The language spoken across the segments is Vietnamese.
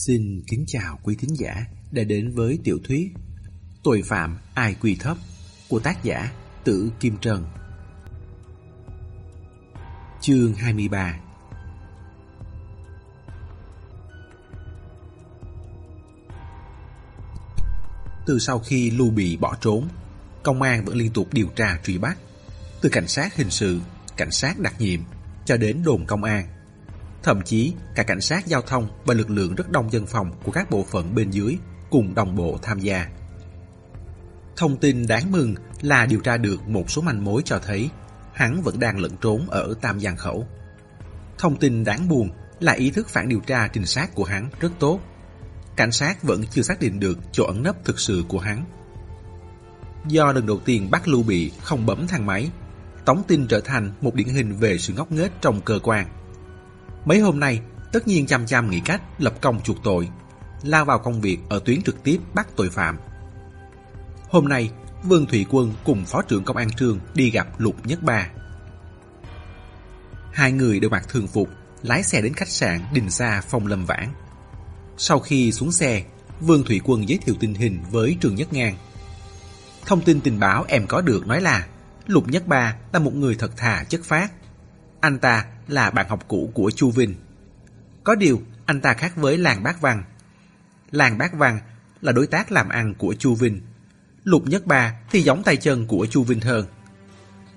Xin kính chào quý thính giả đã đến với tiểu thuyết Tội phạm IQ thấp của tác giả Tử Kim Trần. Chương 23. Từ sau khi Lưu Bị bỏ trốn, công an vẫn liên tục điều tra truy bắt, từ cảnh sát hình sự, cảnh sát đặc nhiệm cho đến đồn công an. Thậm chí cả cảnh sát giao thông và lực lượng rất đông dân phòng của các bộ phận bên dưới cùng đồng bộ tham gia. Thông tin đáng mừng là điều tra được một số manh mối cho thấy hắn vẫn đang lẩn trốn ở Tam Giang khẩu. Thông tin đáng buồn là ý thức phản điều tra trinh sát của hắn rất tốt. Cảnh sát vẫn chưa xác định được chỗ ẩn nấp thực sự của hắn. Do lần đầu tiên bắt Lưu Bị không bấm thang máy, Tống Tình trở thành một điển hình về sự ngốc nghếch trong cơ quan. Mấy hôm nay, tất nhiên chăm chăm nghĩ cách lập công chuộc tội, lao vào công việc ở tuyến trực tiếp bắt tội phạm. Hôm nay, Vương Thủy Quân cùng Phó trưởng Công an Trương đi gặp Lục Nhất Ba. Hai người đều mặc thường phục, lái xe đến khách sạn Đình Sa Phong Lâm Vãn. Sau khi xuống xe, Vương Thủy Quân giới thiệu tình hình với Trương Nhất Ngang. Thông tin tình báo em có được nói là Lục Nhất Ba là một người thật thà chất phác. Anh ta là bạn học cũ của Chu Vinh. Có điều, anh ta khác với Lạng Bác Vàng. Lạng Bác Vàng là đối tác làm ăn của Chu Vinh. Lục Nhất Ba thì giống tay chân của Chu Vinh hơn.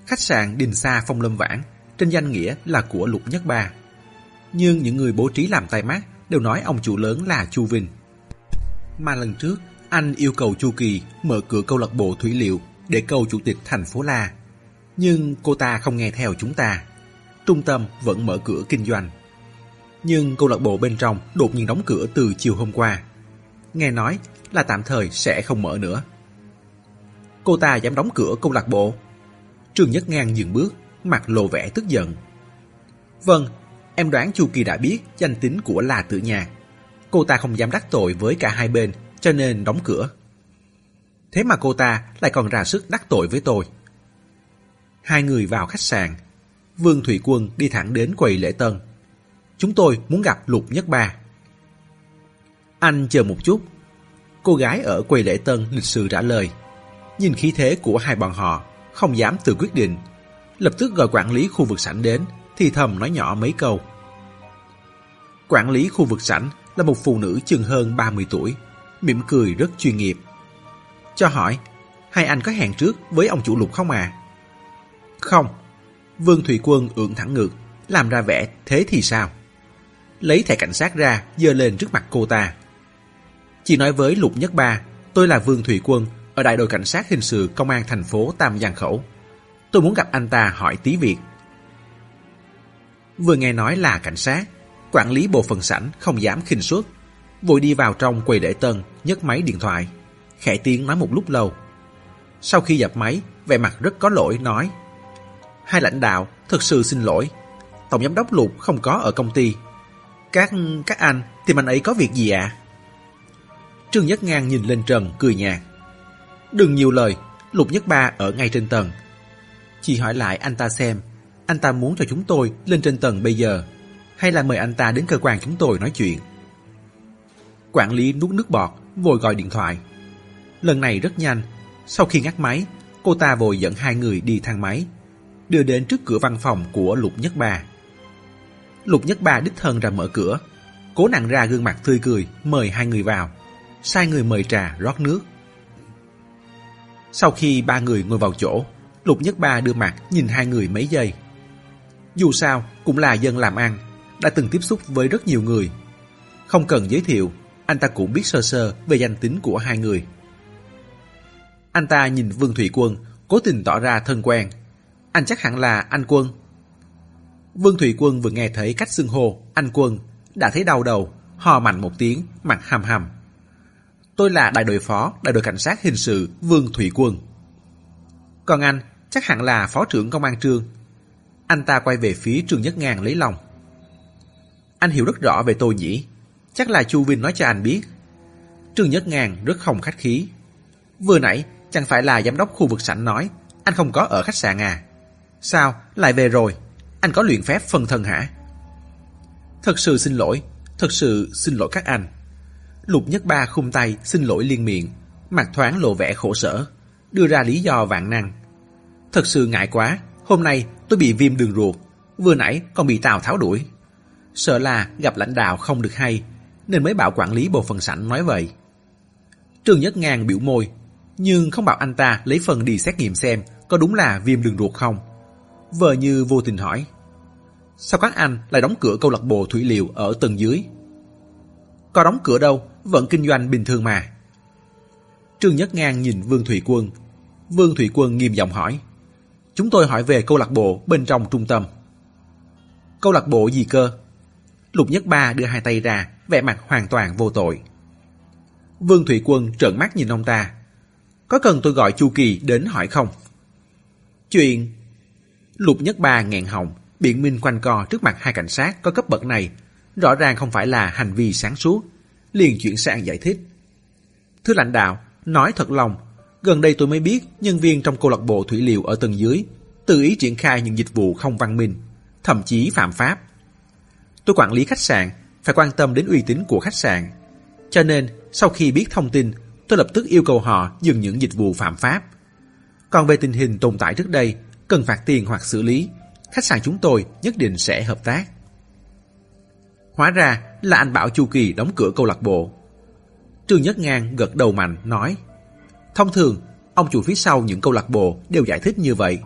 Khách sạn Đình Sa Phong Lâm Vãn trên danh nghĩa là của Lục Nhất Ba, nhưng những người bố trí làm tai mắt đều nói ông chủ lớn là Chu Vinh. Mà lần trước, anh yêu cầu Chu Kỳ mở cửa câu lạc bộ thủy liệu để cầu chủ tịch thành phố La, nhưng cô ta không nghe theo chúng ta. Trung tâm vẫn mở cửa kinh doanh, nhưng câu lạc bộ bên trong đột nhiên đóng cửa từ chiều hôm qua. Nghe nói là tạm thời sẽ không mở nữa. Cô ta dám đóng cửa câu lạc bộ? Trương Nhất Ngang dừng bước, mặt lộ vẻ tức giận. Vâng, em đoán Chu Kỳ đã biết danh tính của La Tử Nhạc. Cô ta không dám đắc tội với cả hai bên, cho nên đóng cửa. Thế mà cô ta lại còn ra sức đắc tội với tôi. Hai người vào khách sạn. Vương Thủy Quân đi thẳng đến quầy lễ tân. Chúng tôi muốn gặp Lục Nhất Ba. Anh chờ một chút. Cô gái ở quầy lễ tân lịch sự trả lời. Nhìn khí thế của hai bọn họ, không dám tự quyết định, lập tức gọi quản lý khu vực sảnh đến, thì thầm nói nhỏ mấy câu. Quản lý khu vực sảnh là một phụ nữ chừng hơn 30 tuổi, mỉm cười rất chuyên nghiệp. Cho hỏi, hai anh có hẹn trước với ông chủ Lục không à? Không. Vương Thủy Quân ưỡn thẳng ngực, làm ra vẻ thế thì sao, lấy thẻ cảnh sát ra giơ lên trước mặt cô ta. Chị nói với Lục Nhất Ba, tôi là Vương Thủy Quân ở đại đội cảnh sát hình sự công an thành phố Tam Giang khẩu. Tôi muốn gặp anh ta hỏi tí việc. Vừa nghe nói là cảnh sát, quản lý bộ phận sảnh không dám khinh suất, vội đi vào trong quầy lễ tân, nhấc máy điện thoại, khẽ tiếng nói một lúc lâu. Sau khi dập máy, vẻ mặt rất có lỗi nói. Hai lãnh đạo, thật sự xin lỗi. Tổng giám đốc Lục không có ở công ty. Các anh, tìm anh ấy có việc gì ạ? À? Trương Nhất Ngang nhìn lên trần, cười nhạt. Đừng nhiều lời, Lục Nhất Ba ở ngay trên tầng. Chị hỏi lại anh ta xem, anh ta muốn cho chúng tôi lên trên tầng bây giờ, hay là mời anh ta đến cơ quan chúng tôi nói chuyện? Quản lý nuốt nước bọt, vội gọi điện thoại. Lần này rất nhanh, sau khi ngắt máy, cô ta vội dẫn hai người đi thang máy, đưa đến trước cửa văn phòng của Lục Nhất Ba. Lục Nhất Ba đích thân ra mở cửa, cố nặn ra gương mặt tươi cười mời hai người vào, sai người mời trà rót nước. Sau khi ba người ngồi vào chỗ, Lục Nhất Ba đưa mặt nhìn hai người mấy giây. Dù sao cũng là dân làm ăn, đã từng tiếp xúc với rất nhiều người, không cần giới thiệu, anh ta cũng biết sơ sơ về danh tính của hai người. Anh ta nhìn Vương Thủy Quân, cố tình tỏ ra thân quen. Anh chắc hẳn là anh Quân. Vương Thủy Quân vừa nghe thấy cách xưng hô anh Quân đã thấy đau đầu, hò mạnh một tiếng, mặt hầm hầm. Tôi là đại đội phó, đại đội cảnh sát hình sự Vương Thủy Quân. Còn anh, chắc hẳn là Phó trưởng Công an Trương. Anh ta quay về phía Trương Nhất Ngang lấy lòng. Anh hiểu rất rõ về tôi nhỉ? Chắc là Chu Vinh nói cho anh biết. Trương Nhất Ngang rất không khách khí. Vừa nãy, chẳng phải là giám đốc khu vực sảnh nói anh không có ở khách sạn à? Sao lại về rồi? Anh có luyện phép phân thân hả? Thật sự xin lỗi các anh. Lục Nhất Ba khum tay xin lỗi liên miệng, mặt thoáng lộ vẻ khổ sở, đưa ra lý do vạn năng. Thật sự ngại quá, hôm nay tôi bị viêm đường ruột, vừa nãy còn bị Tào Tháo đuổi. Sợ là gặp lãnh đạo không được hay, nên mới bảo quản lý bộ phận sảnh nói vậy. Trương Nhất Ngang biểu môi, nhưng không bảo anh ta lấy phần đi xét nghiệm xem có đúng là viêm đường ruột không. Vờ như vô tình hỏi, sao các anh lại đóng cửa câu lạc bộ thủy liệu ở tầng dưới? Có đóng cửa đâu, vẫn kinh doanh bình thường mà. Trương Nhất Ngang nhìn Vương Thủy Quân. Vương Thủy Quân nghiêm giọng hỏi, chúng tôi hỏi về câu lạc bộ bên trong trung tâm. Câu lạc bộ gì cơ? Lục Nhất Ba đưa hai tay ra, vẻ mặt hoàn toàn vô tội. Vương Thủy Quân trợn mắt nhìn ông ta, có cần tôi gọi Chu Kỳ đến hỏi không? Chuyện... Lục Nhất Ba nghẹn họng, biện minh quanh co trước mặt hai cảnh sát có cấp bậc này, rõ ràng không phải là hành vi sáng suốt, liền chuyển sang giải thích. Thưa lãnh đạo, nói thật lòng, gần đây tôi mới biết nhân viên trong câu lạc bộ thủy liệu ở tầng dưới tự ý triển khai những dịch vụ không văn minh, thậm chí phạm pháp. Tôi quản lý khách sạn, phải quan tâm đến uy tín của khách sạn. Cho nên, sau khi biết thông tin, tôi lập tức yêu cầu họ dừng những dịch vụ phạm pháp. Còn về tình hình tồn tại trước đây, cần phạt tiền hoặc xử lý, khách sạn chúng tôi nhất định sẽ hợp tác. Hóa ra là anh bảo Chu Kỳ đóng cửa câu lạc bộ. Trương Nhất Ngang gật đầu mạnh nói, thông thường, ông chủ phía sau những câu lạc bộ đều giải thích như vậy.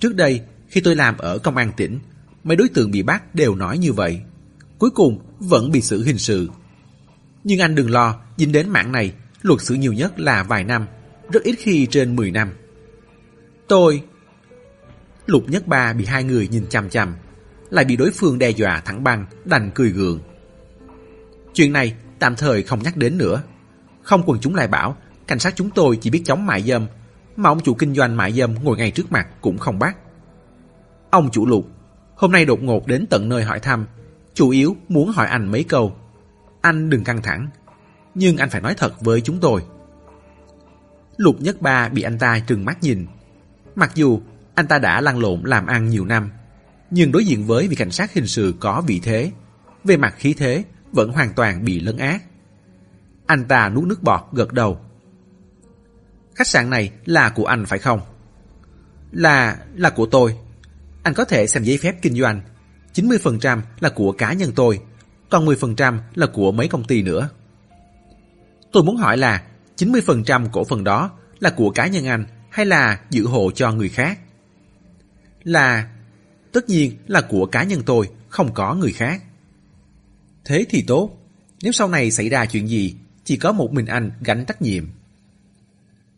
Trước đây, khi tôi làm ở công an tỉnh, mấy đối tượng bị bắt đều nói như vậy. Cuối cùng, vẫn bị xử hình sự. Nhưng anh đừng lo, dính đến mạng này, luật xử nhiều nhất là vài năm, rất ít khi trên 10 năm. Tôi... Lục Nhất Ba bị hai người nhìn chằm chằm, lại bị đối phương đe dọa thẳng băng, đành cười gượng. Chuyện này tạm thời không nhắc đến nữa. Không quần chúng lại bảo, cảnh sát chúng tôi chỉ biết chống mại dâm, mà ông chủ kinh doanh mại dâm ngồi ngay trước mặt cũng không bắt. Ông chủ Lục, hôm nay đột ngột đến tận nơi hỏi thăm, chủ yếu muốn hỏi anh mấy câu. Anh đừng căng thẳng, nhưng anh phải nói thật với chúng tôi. Lục Nhất Ba bị anh ta trừng mắt nhìn. Mặc dù anh ta đã lăn lộn làm ăn nhiều năm, nhưng đối diện với vị cảnh sát hình sự có vị thế, về mặt khí thế vẫn hoàn toàn bị lấn át. Anh ta nuốt nước bọt gật đầu. Khách sạn này là của anh phải không? Là của tôi. Anh có thể xem giấy phép kinh doanh. 90% là của cá nhân tôi, còn 10% là của mấy công ty nữa. Tôi muốn hỏi là 90% cổ phần đó là của cá nhân anh hay là giữ hộ cho người khác? Tất nhiên là của cá nhân tôi, không có người khác. Thế thì tốt, nếu sau này xảy ra chuyện gì, chỉ có một mình anh gánh trách nhiệm.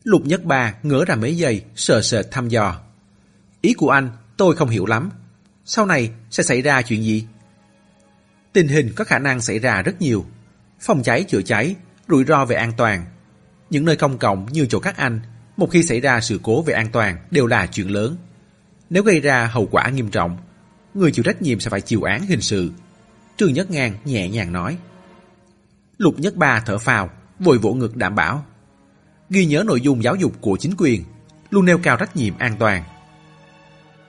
Lục Nhất Ba ngỡ ra mấy giây, sờ sệt thăm dò. Ý của anh tôi không hiểu lắm, sau này sẽ xảy ra chuyện gì? Tình hình có khả năng xảy ra rất nhiều, phòng cháy chữa cháy, rủi ro về an toàn. Những nơi công cộng như chỗ các anh, một khi xảy ra sự cố về an toàn đều là chuyện lớn. Nếu gây ra hậu quả nghiêm trọng, người chịu trách nhiệm sẽ phải chịu án hình sự. Trương Nhất Ngang nhẹ nhàng nói. Lục Nhất Ba thở phào, vội vỗ ngực đảm bảo. Ghi nhớ nội dung giáo dục của chính quyền, luôn nêu cao trách nhiệm an toàn.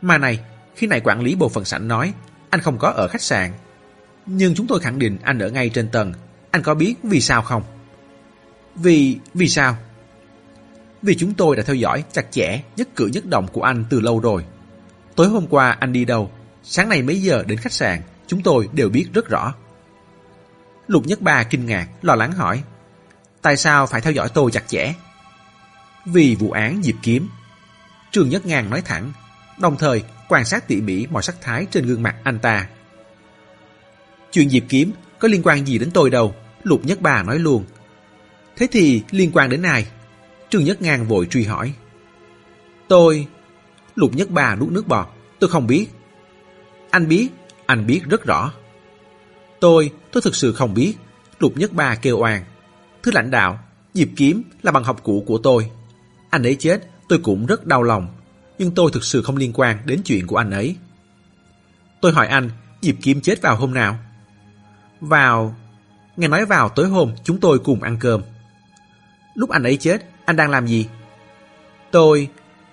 Mà này, khi này quản lý bộ phận sảnh nói, anh không có ở khách sạn. Nhưng chúng tôi khẳng định anh ở ngay trên tầng, anh có biết vì sao không? Vì sao? Vì chúng tôi đã theo dõi chặt chẽ nhất cử nhất động của anh từ lâu rồi. Tối hôm qua anh đi đâu, sáng nay mấy giờ đến khách sạn, chúng tôi đều biết rất rõ. Lục Nhất Ba kinh ngạc, lo lắng hỏi, tại sao phải theo dõi tôi chặt chẽ? Vì vụ án Diệp Kiếm. Trương Nhất Ngang nói thẳng, đồng thời quan sát tỉ mỉ mọi sắc thái trên gương mặt anh ta. Chuyện Diệp Kiếm có liên quan gì đến tôi đâu, Lục Nhất Ba nói luôn. Thế thì liên quan đến ai? Trương Nhất Ngang vội truy hỏi. Tôi... Lục Nhất Ba nuốt nước bọt. Tôi không biết. Anh biết rất rõ. Tôi thực sự không biết. Lục Nhất Ba kêu oan. Thưa lãnh đạo, Diệp Kiếm là bạn học cũ của tôi. Anh ấy chết, tôi cũng rất đau lòng. Nhưng tôi thực sự không liên quan đến chuyện của anh ấy. Tôi hỏi anh, Diệp Kiếm chết vào hôm nào? Nghe nói vào tối hôm chúng tôi cùng ăn cơm. Lúc anh ấy chết, anh đang làm gì?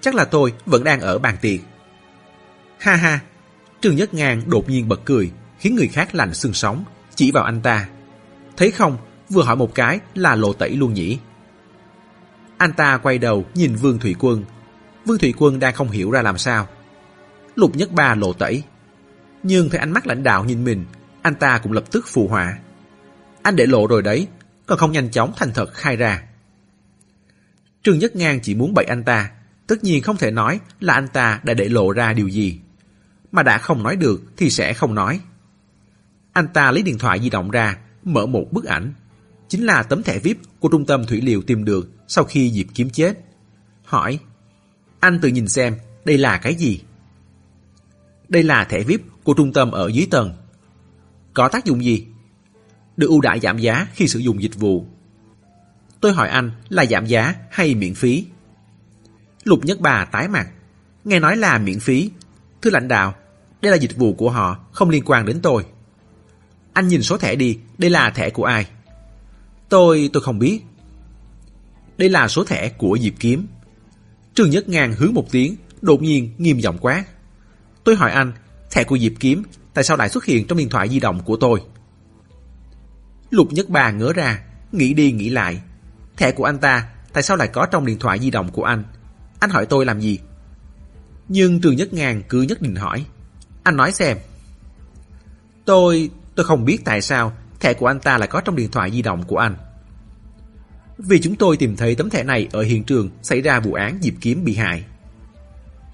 Chắc là tôi vẫn đang ở bàn tiệc. Ha ha, Trương Nhất Ngang đột nhiên bật cười, khiến người khác lạnh xương sống, chỉ vào anh ta. Thấy không, vừa hỏi một cái là lộ tẩy luôn nhỉ. Anh ta quay đầu nhìn Vương Thủy Quân. Vương Thủy Quân đang không hiểu ra làm sao. Lục Nhất Ba lộ tẩy. Nhưng thấy ánh mắt lãnh đạo nhìn mình, anh ta cũng lập tức phụ họa. Anh để lộ rồi đấy, còn không nhanh chóng thành thật khai ra. Trương Nhất Ngang chỉ muốn bậy anh ta, tất nhiên không thể nói là anh ta đã để lộ ra điều gì. Mà đã không nói được thì sẽ không nói. Anh ta lấy điện thoại di động ra, mở một bức ảnh. Chính là tấm thẻ VIP của trung tâm thủy liệu tìm được sau khi Diệp Kiếm chết. Hỏi, anh tự nhìn xem đây là cái gì? Đây là thẻ VIP của trung tâm ở dưới tầng. Có tác dụng gì? Được ưu đãi giảm giá khi sử dụng dịch vụ. Tôi hỏi anh là giảm giá hay miễn phí? Lục Nhất Ba tái mặt. Nghe nói là miễn phí. Thưa lãnh đạo, đây là dịch vụ của họ, không liên quan đến tôi. Anh nhìn số thẻ đi, đây là thẻ của ai? Tôi không biết. Đây là số thẻ của Diệp Kiếm. Trương Nhất Ngang hướng một tiếng, đột nhiên nghiêm giọng quát. Tôi hỏi anh, thẻ của Diệp Kiếm tại sao lại xuất hiện trong điện thoại di động của tôi? Lục Nhất Ba ngớ ra, nghĩ đi nghĩ lại. Thẻ của anh ta tại sao lại có trong điện thoại di động của anh? Anh hỏi tôi làm gì? Nhưng Trương Nhất Ngang cứ nhất định hỏi. Anh nói xem. Tôi không biết tại sao thẻ của anh ta lại có trong điện thoại di động của anh. Vì chúng tôi tìm thấy tấm thẻ này ở hiện trường xảy ra vụ án Diệp Kiếm bị hại.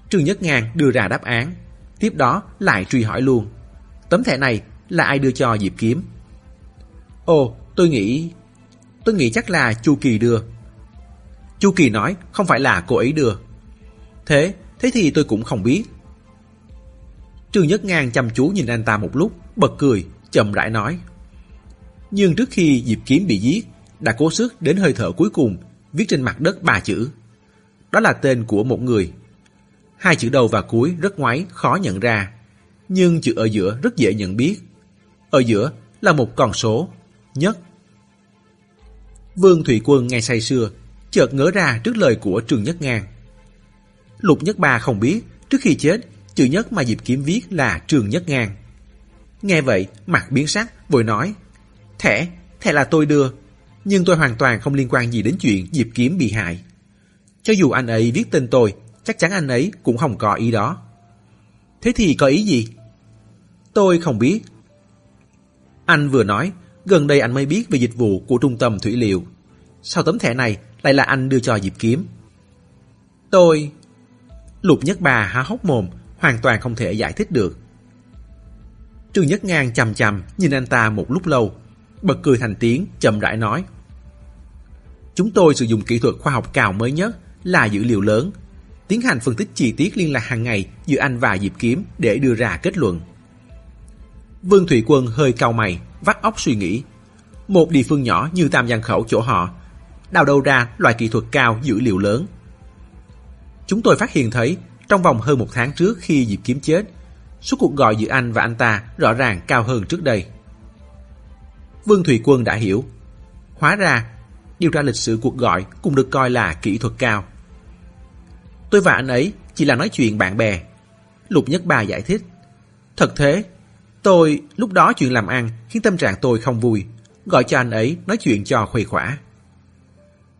Trương Nhất Ngang đưa ra đáp án, tiếp đó lại truy hỏi luôn. Tấm thẻ này là ai đưa cho Diệp Kiếm? Ồ, tôi nghĩ chắc là Chu Kỳ đưa. Chu Kỳ nói không phải là cô ấy đưa. Thế thì tôi cũng không biết. Trương Nhất Ngang chăm chú nhìn anh ta một lúc, bật cười, chậm rãi nói. Nhưng trước khi Diệp Kiếm bị giết, đã cố sức đến hơi thở cuối cùng, viết trên mặt đất 3 chữ. Đó là tên của một người. 2 chữ đầu và cuối rất ngoáy, khó nhận ra. Nhưng chữ ở giữa rất dễ nhận biết. Ở giữa là một con số, nhất. Vương Thủy Quân nghe say sưa, chợt ngớ ra trước lời của Trương Nhất Ngang. Lục Nhất Ba không biết, trước khi chết, chữ nhất mà Diệp Kiếm viết là Trương Nhất Ngang. Nghe vậy, mặt biến sắc, vội nói. Thẻ là tôi đưa, nhưng tôi hoàn toàn không liên quan gì đến chuyện Diệp Kiếm bị hại. Cho dù anh ấy viết tên tôi, chắc chắn anh ấy cũng không có ý đó. Thế thì có ý gì? Tôi không biết. Anh vừa nói, gần đây anh mới biết về dịch vụ của trung tâm thủy liệu. Sao tấm thẻ này lại là anh đưa cho Diệp Kiếm? Lục Nhất Ba há hốc mồm, hoàn toàn không thể giải thích được. Trương Nhất Ngang chằm chằm nhìn anh ta một lúc lâu, bật cười thành tiếng, chậm rãi nói. Chúng tôi sử dụng kỹ thuật khoa học cao mới nhất là dữ liệu lớn, tiến hành phân tích chi tiết liên lạc hàng ngày giữa anh và Diệp Kiếm để đưa ra kết luận. Vương Thủy Quân hơi cau mày, vắt óc suy nghĩ. Một địa phương nhỏ như Tam Giang Khẩu chỗ họ, đào đâu ra loại kỹ thuật cao dữ liệu lớn? Chúng tôi phát hiện thấy trong vòng hơn 1 tháng trước khi Diệp Kiếm chết, số cuộc gọi giữa anh và anh ta rõ ràng cao hơn trước đây. Vương Thủy Quân đã hiểu. Hóa ra, điều tra lịch sử cuộc gọi cũng được coi là kỹ thuật cao. Tôi và anh ấy chỉ là nói chuyện bạn bè. Lục Nhất Ba giải thích. Thật thế, tôi lúc đó chuyện làm ăn khiến tâm trạng tôi không vui, gọi cho anh ấy nói chuyện cho khuây khỏa.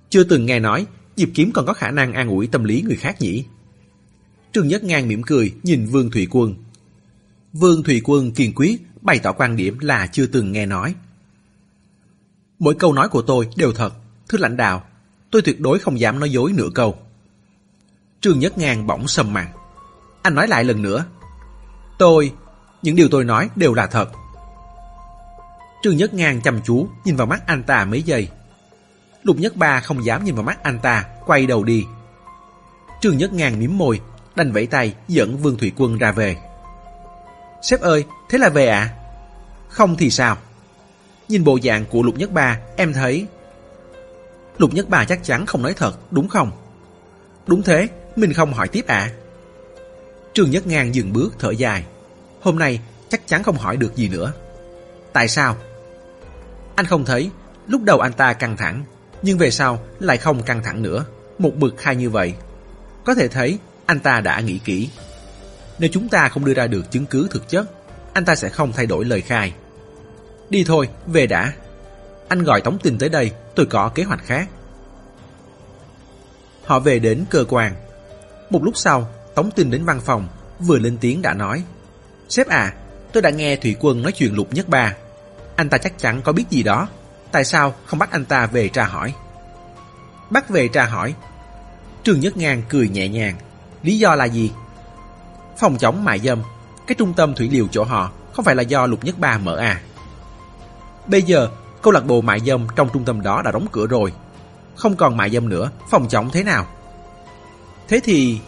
Chưa từng nghe nói Diệp Kiếm còn có khả năng an ủi tâm lý người khác nhỉ? Trương Nhất Ngang mỉm cười nhìn Vương Thủy Quân. Vương Thủy Quân kiên quyết bày tỏ quan điểm là chưa từng nghe nói. Mỗi câu nói của tôi đều thật, thưa lãnh đạo, tôi tuyệt đối không dám nói dối nửa câu. Trương Nhất Ngang bỗng sầm mặt. Anh nói lại lần nữa. Những điều tôi nói đều là thật. Trương Nhất Ngang chăm chú nhìn vào mắt anh ta mấy giây. Lục Nhất Ba không dám nhìn vào mắt anh ta, quay đầu đi. Trương Nhất Ngang mím môi, đành vẫy tay dẫn Vương Thủy Quân ra về. Sếp ơi, thế là về ạ? Không thì sao? Nhìn bộ dạng của Lục Nhất Ba, em thấy Lục Nhất Ba chắc chắn không nói thật, đúng không? Đúng thế, mình không hỏi tiếp ạ. Trương Nhất Ngang dừng bước, thở dài. Hôm nay chắc chắn không hỏi được gì nữa. Tại sao? Anh không thấy lúc đầu anh ta căng thẳng, nhưng về sau lại không căng thẳng nữa, một bực khai như vậy? Có thể thấy anh ta đã nghĩ kỹ. Nếu chúng ta không đưa ra được chứng cứ thực chất, anh ta sẽ không thay đổi lời khai. Đi thôi, về đã. anh gọi Tống Tình tới đây, tôi có kế hoạch khác. Họ về đến cơ quan. Một lúc sau, Tống Tình đến văn phòng, vừa lên tiếng đã nói: Sếp à, tôi đã nghe Thủy Quân nói chuyện Lục Nhất Ba. Anh ta chắc chắn có biết gì đó. Tại sao không bắt anh ta về tra hỏi? Bắt về tra hỏi? Trương Nhất Ngang cười nhẹ nhàng. Lý do là gì? Phòng chống mại dâm, cái trung tâm thủy liều chỗ họ không phải là do Lục Nhất Ba mở à? Bây giờ câu lạc bộ mại dâm trong trung tâm đó đã đóng cửa rồi, không còn mại dâm nữa, phòng chống thế nào? Thế thì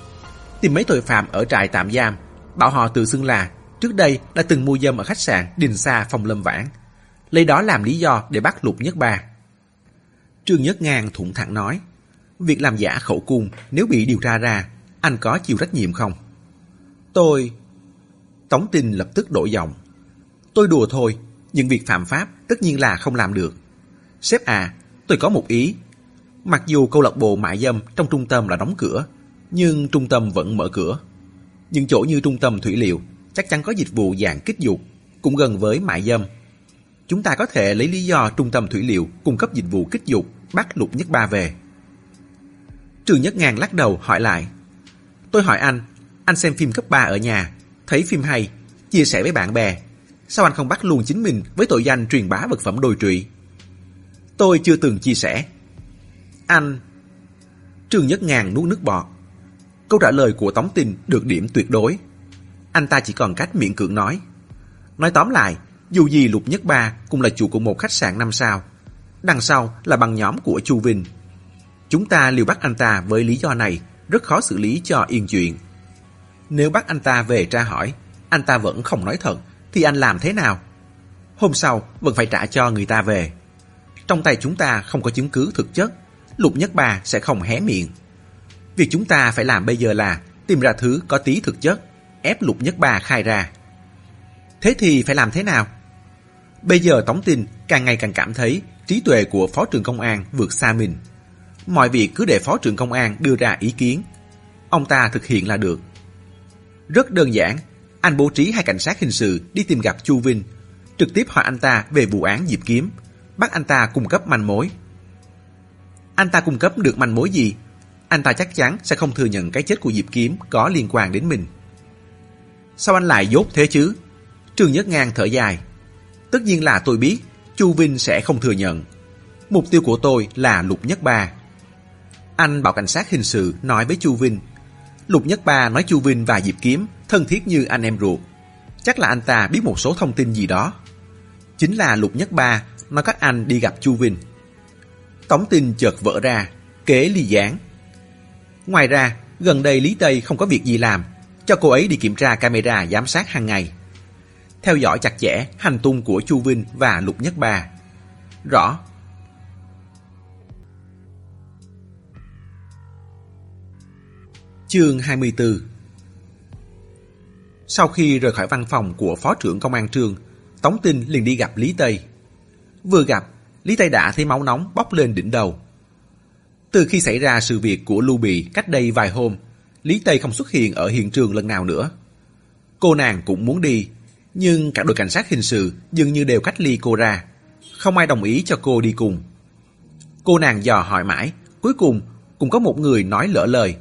tìm mấy tội phạm ở trại tạm giam, bảo họ tự xưng là trước đây đã từng mua dâm ở khách sạn Đình Sa Phong Lâm Vãn, lấy đó làm lý do để bắt Lục Nhất Ba. Trương Nhất Ngang thủng thẳng nói: Việc làm giả khẩu cung nếu bị điều tra ra, anh có chịu trách nhiệm không? Tôi... Tống Tình lập tức đổi giọng. Tôi đùa thôi, những việc phạm pháp tất nhiên là không làm được. Sếp à, tôi có một ý. Mặc dù câu lạc bộ mại dâm trong trung tâm là đóng cửa, nhưng trung tâm vẫn mở cửa. Những chỗ như trung tâm thủy liệu chắc chắn có dịch vụ dạng kích dục, cũng gần với mại dâm. Chúng ta có thể lấy lý do trung tâm thủy liệu cung cấp dịch vụ kích dục bắt Lục Nhất Ba về. Trương Nhất Ngang lắc đầu hỏi lại: Tôi hỏi anh xem phim cấp 3 ở nhà, thấy phim hay, chia sẻ với bạn bè. Sao anh không bắt luôn chính mình với tội danh truyền bá vật phẩm đồi trụy? Tôi chưa từng chia sẻ. Anh... Trương Nhất Ngang nuốt nước bọt. Câu trả lời của Tống Tình được điểm tuyệt đối. Anh ta chỉ còn cách miễn cưỡng nói. Nói tóm lại, dù gì Lục Nhất Ba cũng là chủ của một khách sạn 5 sao. Đằng sau là băng nhóm của Chu Vinh. Chúng ta liều bắt anh ta với lý do này rất khó xử lý cho yên chuyện. Nếu bắt anh ta về tra hỏi, anh ta vẫn không nói thật, thì anh làm thế nào? Hôm sau vẫn phải trả cho người ta về. Trong tay chúng ta không có chứng cứ thực chất, Lục Nhất Ba sẽ không hé miệng. Việc chúng ta phải làm bây giờ là tìm ra thứ có tí thực chất, ép Lục Nhất Ba khai ra. Thế thì phải làm thế nào? Bây giờ Tống Tình càng ngày càng cảm thấy trí tuệ của Phó trưởng Công an vượt xa mình. Mọi việc cứ để Phó trưởng Công an đưa ra ý kiến, ông ta thực hiện là được. Rất đơn giản, anh bố trí 2 cảnh sát hình sự đi tìm gặp Chu Vinh, trực tiếp hỏi anh ta về vụ án Diệp Kiếm, bắt anh ta cung cấp manh mối. Anh ta cung cấp được manh mối gì? Anh ta chắc chắn sẽ không thừa nhận cái chết của Diệp Kiếm có liên quan đến mình. Sao anh lại dốt thế chứ? Trương Nhất Ngang thở dài. Tất nhiên là tôi biết Chu Vinh sẽ không thừa nhận. Mục tiêu của tôi là Lục Nhất Ba. Anh bảo cảnh sát hình sự nói với Chu Vinh. Lục Nhất Ba nói Chu Vinh và Diệp Kiếm thân thiết như anh em ruột. Chắc là anh ta biết một số thông tin gì đó. Chính là Lục Nhất Ba nói các anh đi gặp Chu Vinh. Tống Tình chợt vỡ ra, kế ly gián. Ngoài ra, gần đây Lý Tây không có việc gì làm, cho cô ấy đi kiểm tra camera giám sát hàng ngày, theo dõi chặt chẽ hành tung của Chu Vinh và Lục Nhất Ba. Rõ. Chương 24. Sau khi rời khỏi văn phòng của Phó trưởng Công an Trương, Tống Tình liền đi gặp Lý Tây. Vừa gặp, Lý Tây đã thấy máu nóng bốc lên đỉnh đầu. Từ khi xảy ra sự việc của Lưu Bị cách đây vài hôm, Lý Tây không xuất hiện ở hiện trường lần nào nữa. Cô nàng cũng muốn đi, nhưng cả đội cảnh sát hình sự dường như đều cách ly cô ra, không ai đồng ý cho cô đi cùng. Cô nàng dò hỏi mãi, cuối cùng cũng có một người nói lỡ lời.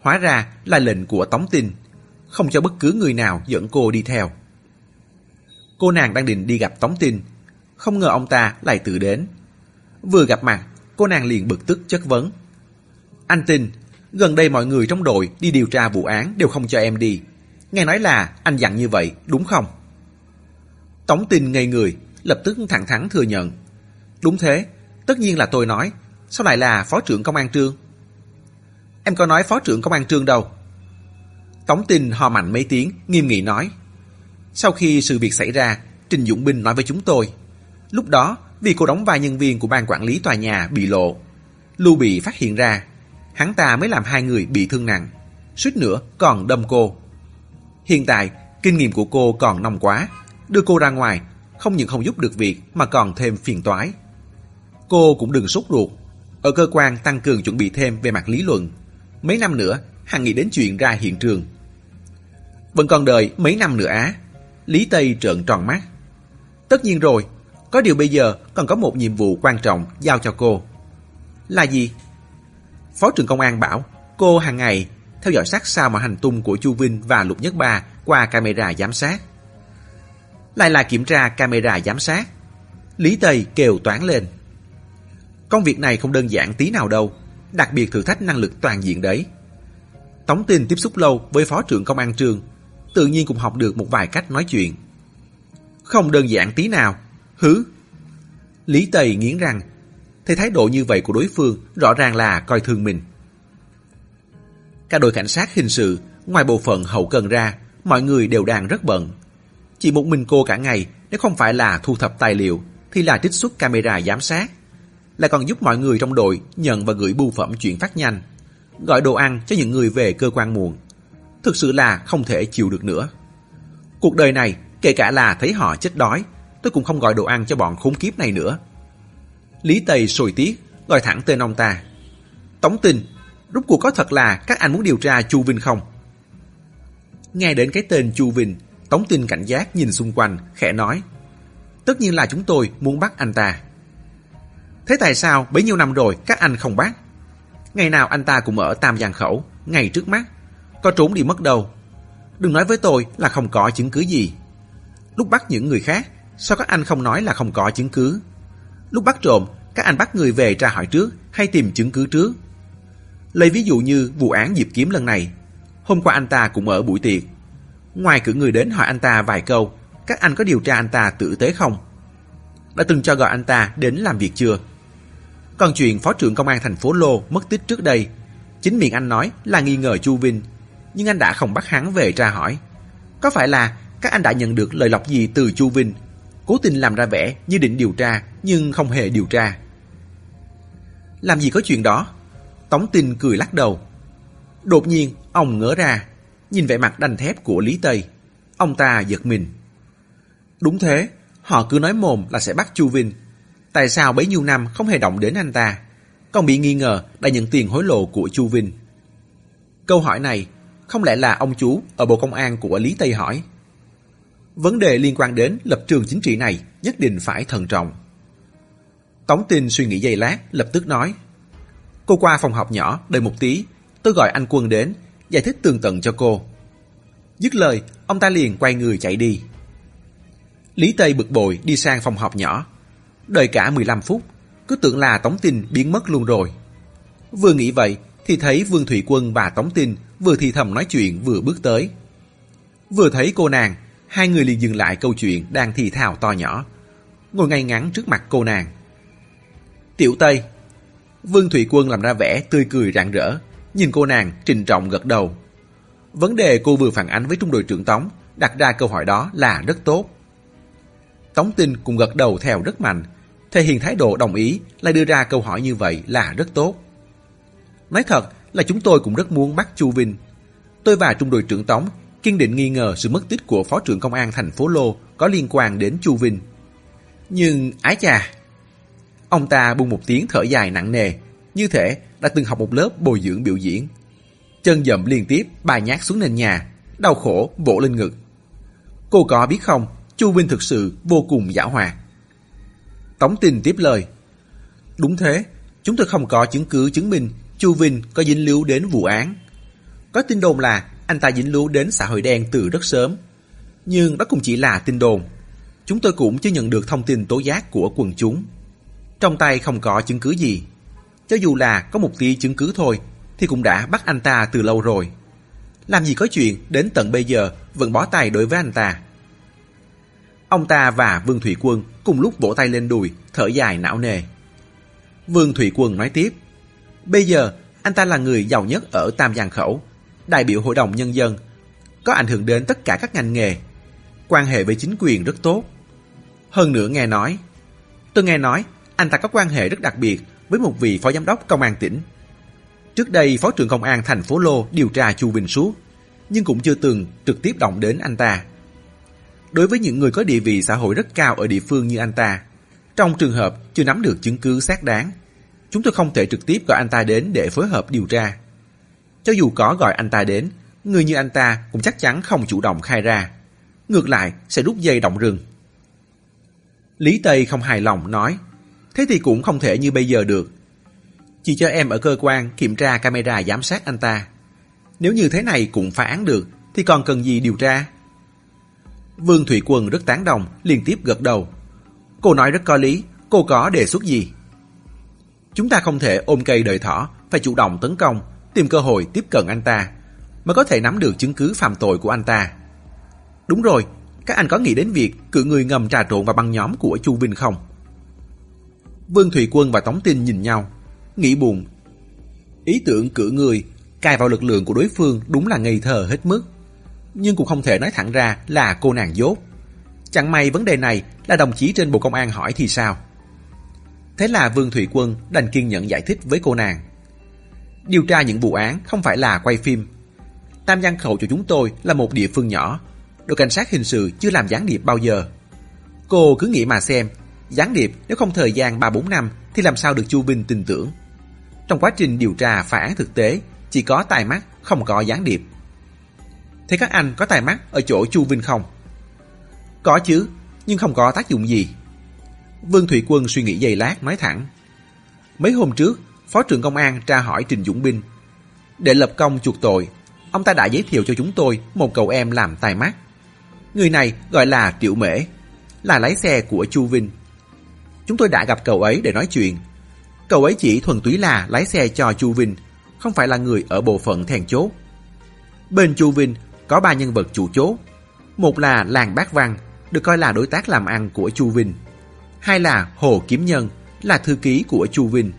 Hóa ra là lệnh của Tống Tình, không cho bất cứ người nào dẫn cô đi theo. Cô nàng đang định đi gặp Tống Tình, không ngờ ông ta lại tự đến. Vừa gặp mặt, cô nàng liền bực tức chất vấn. Anh Tình, gần đây mọi người trong đội đi điều tra vụ án đều không cho em đi. Nghe nói là anh dặn như vậy, đúng không? Tống Tình ngây người, lập tức thẳng thắn thừa nhận. Đúng thế, tất nhiên là tôi nói, sao lại là Phó trưởng Công an Trương? Em có nói Phó trưởng Công an Trương đâu. Tống Tình hò mạnh mấy tiếng, nghiêm nghị nói. Sau khi sự việc xảy ra, Trình Dũng Binh nói với chúng tôi. Lúc đó, vì cô đóng vai nhân viên của ban quản lý tòa nhà bị lộ, Lưu Bị phát hiện ra, hắn ta mới làm 2 người bị thương nặng, suýt nữa còn đâm cô. Hiện tại, kinh nghiệm của cô còn nông quá, đưa cô ra ngoài, không những không giúp được việc mà còn thêm phiền toái. Cô cũng đừng sốt ruột, ở cơ quan tăng cường chuẩn bị thêm về mặt lý luận. Mấy năm nữa, hắn nghĩ đến chuyện ra hiện trường. Vẫn còn đợi mấy năm nữa á? Lý Tây trợn tròn mắt. Tất nhiên rồi, Có điều bây giờ còn có một nhiệm vụ quan trọng giao cho cô. Là gì? Phó trưởng công an bảo cô hàng ngày theo dõi sát sao mọi hành tung của Chu Vinh và Lục Nhất Ba qua camera giám sát. Lại là kiểm tra camera giám sát. Lý Tây kêu toán lên. Công việc này không đơn giản tí nào đâu, đặc biệt thử thách năng lực toàn diện đấy. Tống Tình tiếp xúc lâu với phó trưởng công an Trương, tự nhiên cũng học được một vài cách nói chuyện. Không đơn giản tí nào. Hứ? Lý Tây nghiến răng. Thấy thái độ như vậy của đối phương rõ ràng là coi thường mình. Cả đội cảnh sát hình sự, ngoài bộ phận hậu cần ra, mọi người đều đang rất bận. Chỉ một mình cô cả ngày, nếu không phải là thu thập tài liệu, thì là trích xuất camera giám sát. Lại còn giúp mọi người trong đội nhận và gửi bưu phẩm chuyển phát nhanh, gọi đồ ăn cho những người về cơ quan muộn. Thực sự là không thể chịu được nữa. Cuộc đời này, kể cả là thấy họ chết đói, tôi cũng không gọi đồ ăn cho bọn khốn kiếp này nữa. Lý Tây sôi tiết, gọi thẳng tên ông ta. Tống Tình, rốt cuộc có thật là các anh muốn điều tra Chu Vinh không? Nghe đến cái tên Chu Vinh, Tống Tình cảnh giác nhìn xung quanh, khẽ nói. Tất nhiên là chúng tôi muốn bắt anh ta. Thế tại sao bấy nhiêu năm rồi các anh không bắt? Ngày nào anh ta cũng ở Tam Giang khẩu, ngay trước mắt. Có trốn đi mất đâu. Đừng nói với tôi là không có chứng cứ gì. Lúc bắt những người khác, sao các anh không nói là không có chứng cứ? Lúc bắt trộm, các anh bắt người về tra hỏi trước hay tìm chứng cứ trước? Lấy ví dụ như vụ án Diệp Kiếm lần này. Hôm qua anh ta cũng ở buổi tiệc. Ngoài cử người đến hỏi anh ta vài câu, các anh có điều tra anh ta tử tế không? Đã từng cho gọi anh ta đến làm việc chưa? Còn chuyện phó trưởng công an thành phố Lô mất tích trước đây, chính miệng anh nói là nghi ngờ Chu Vinh, nhưng anh đã không bắt hắn về tra hỏi. Có phải là các anh đã nhận được lời lọc gì từ Chu Vinh, cố tình làm ra vẻ như định điều tra nhưng không hề điều tra? Làm gì có chuyện đó. Tống Tình cười lắc đầu. Đột nhiên ông ngỡ ra, nhìn vẻ mặt đanh thép của Lý Tây, ông ta giật mình. Đúng thế, họ cứ nói mồm là sẽ bắt Chu Vinh. Tại sao bấy nhiêu năm không hề động đến anh ta, còn bị nghi ngờ đã nhận tiền hối lộ của Chu Vinh? Câu hỏi này không lẽ là ông chú ở Bộ Công an của Lý Tây hỏi? Vấn đề liên quan đến lập trường chính trị này nhất định phải thận trọng. Tống Tình suy nghĩ giây lát, lập tức nói. Cô qua phòng họp nhỏ đợi một tí, tôi gọi anh Quân đến, giải thích tường tận cho cô. Dứt lời, ông ta liền quay người chạy đi. Lý Tây bực bội đi sang phòng họp nhỏ. Đợi cả 15 phút, cứ tưởng là Tống Tình biến mất luôn rồi. Vừa nghĩ vậy thì thấy Vương Thủy Quân và Tống Tình vừa thì thầm nói chuyện vừa bước tới. Vừa thấy cô nàng, hai người liền dừng lại câu chuyện đang thì thào to nhỏ, ngồi ngay ngắn trước mặt cô nàng. Tiểu Tây. Vương Thủy Quân làm ra vẻ tươi cười rạng rỡ, nhìn cô nàng trịnh trọng gật đầu. Vấn đề cô vừa phản ánh với trung đội trưởng Tống, đặt ra câu hỏi đó là rất tốt. Tống Tình cũng gật đầu theo rất mạnh, thể hiện thái độ đồng ý, lại đưa ra câu hỏi như vậy là rất tốt. Nói thật là chúng tôi cũng rất muốn bắt Chu Vinh. Tôi và trung đội trưởng Tống kiên định nghi ngờ sự mất tích của phó trưởng công an thành phố Lô có liên quan đến Chu Vinh. Nhưng ái chà. Ông ta buông một tiếng thở dài nặng nề, như thể đã từng học một lớp bồi dưỡng biểu diễn. Chân dậm liên tiếp 3 nhát xuống nền nhà, đau khổ vỗ lên ngực. Cô có biết không, Chu Vinh thực sự vô cùng giảo hoạt. Tống Tình tiếp lời. Đúng thế, chúng tôi không có chứng cứ chứng minh Chu Vinh có dính líu đến vụ án. Có tin đồn là anh ta dính líu đến xã hội đen từ rất sớm. Nhưng đó cũng chỉ là tin đồn. Chúng tôi cũng chưa nhận được thông tin tố giác của quần chúng. Trong tay không có chứng cứ gì. Cho dù là có một tí chứng cứ thôi thì cũng đã bắt anh ta từ lâu rồi. Làm gì có chuyện đến tận bây giờ vẫn bó tay đối với anh ta. Ông ta và Vương Thủy Quân cùng lúc vỗ tay lên đùi, thở dài não nề. Vương Thủy Quân nói tiếp. Bây giờ anh ta là người giàu nhất ở Tam Giang khẩu, đại biểu hội đồng nhân dân, có ảnh hưởng đến tất cả các ngành nghề, quan hệ với chính quyền rất tốt. Hơn nữa nghe nói, tôi nghe nói anh ta có quan hệ rất đặc biệt với một vị phó giám đốc công an tỉnh. Trước đây phó trưởng công an thành phố Lô điều tra Chu Vinh suốt, nhưng cũng chưa từng trực tiếp động đến anh ta. Đối với những người có địa vị xã hội rất cao ở địa phương như anh ta, trong trường hợp chưa nắm được chứng cứ xác đáng, chúng tôi không thể trực tiếp gọi anh ta đến để phối hợp điều tra. Cho dù có gọi anh ta đến, người như anh ta cũng chắc chắn không chủ động khai ra. Ngược lại sẽ rút dây động rừng. Lý Tây không hài lòng nói, thế thì cũng không thể như bây giờ được. Chỉ cho em ở cơ quan kiểm tra camera giám sát anh ta. Nếu như thế này cũng phá án được, thì còn cần gì điều tra? Vương Thủy Quân rất tán đồng, liên tiếp gật đầu. Cô nói rất có lý, cô có đề xuất gì? Chúng ta không thể ôm cây đợi thỏ, phải chủ động tấn công, tìm cơ hội tiếp cận anh ta, mới có thể nắm được chứng cứ phạm tội của anh ta. Đúng rồi, các anh có nghĩ đến việc cử người ngầm trà trộn vào băng nhóm của Chu Vinh không? Vương Thủy Quân và Tống Tình nhìn nhau, nghĩ buồn. Ý tưởng cử người cài vào lực lượng của đối phương đúng là ngây thơ hết mức, nhưng cũng không thể nói thẳng ra là cô nàng dốt. Chẳng may vấn đề này là đồng chí trên Bộ Công an hỏi thì sao? Thế là Vương Thủy Quân đành kiên nhẫn giải thích với cô nàng. Điều tra những vụ án không phải là quay phim. Tam Giang khẩu của chúng tôi là một địa phương nhỏ, đội cảnh sát hình sự chưa làm gián điệp bao giờ. Cô cứ nghĩ mà xem, gián điệp nếu không thời gian 3-4 năm thì làm sao được Chu Vinh tin tưởng. Trong quá trình điều tra phá án thực tế, chỉ có tai mắt, không có gián điệp. Thế các anh có tai mắt ở chỗ Chu Vinh không? Có chứ, nhưng không có tác dụng gì. Vương Thủy Quân suy nghĩ giây lát nói thẳng. Mấy hôm trước, Phó trưởng Công an tra hỏi Trình Dũng Binh. Để lập công chuộc tội, ông ta đã giới thiệu cho chúng tôi một cậu em làm tai mắt. Người này gọi là Triệu Mễ, là lái xe của Chu Vinh. Chúng tôi đã gặp cậu ấy để nói chuyện. Cậu ấy chỉ thuần túy là lái xe cho Chu Vinh, không phải là người ở bộ phận then chốt. Bên Chu Vinh có 3 nhân vật chủ chốt. Một là Lạng Bác Vàng, được coi là đối tác làm ăn của Chu Vinh. Hai là Hồ Kiếm Nhân, là thư ký của Chu Vinh.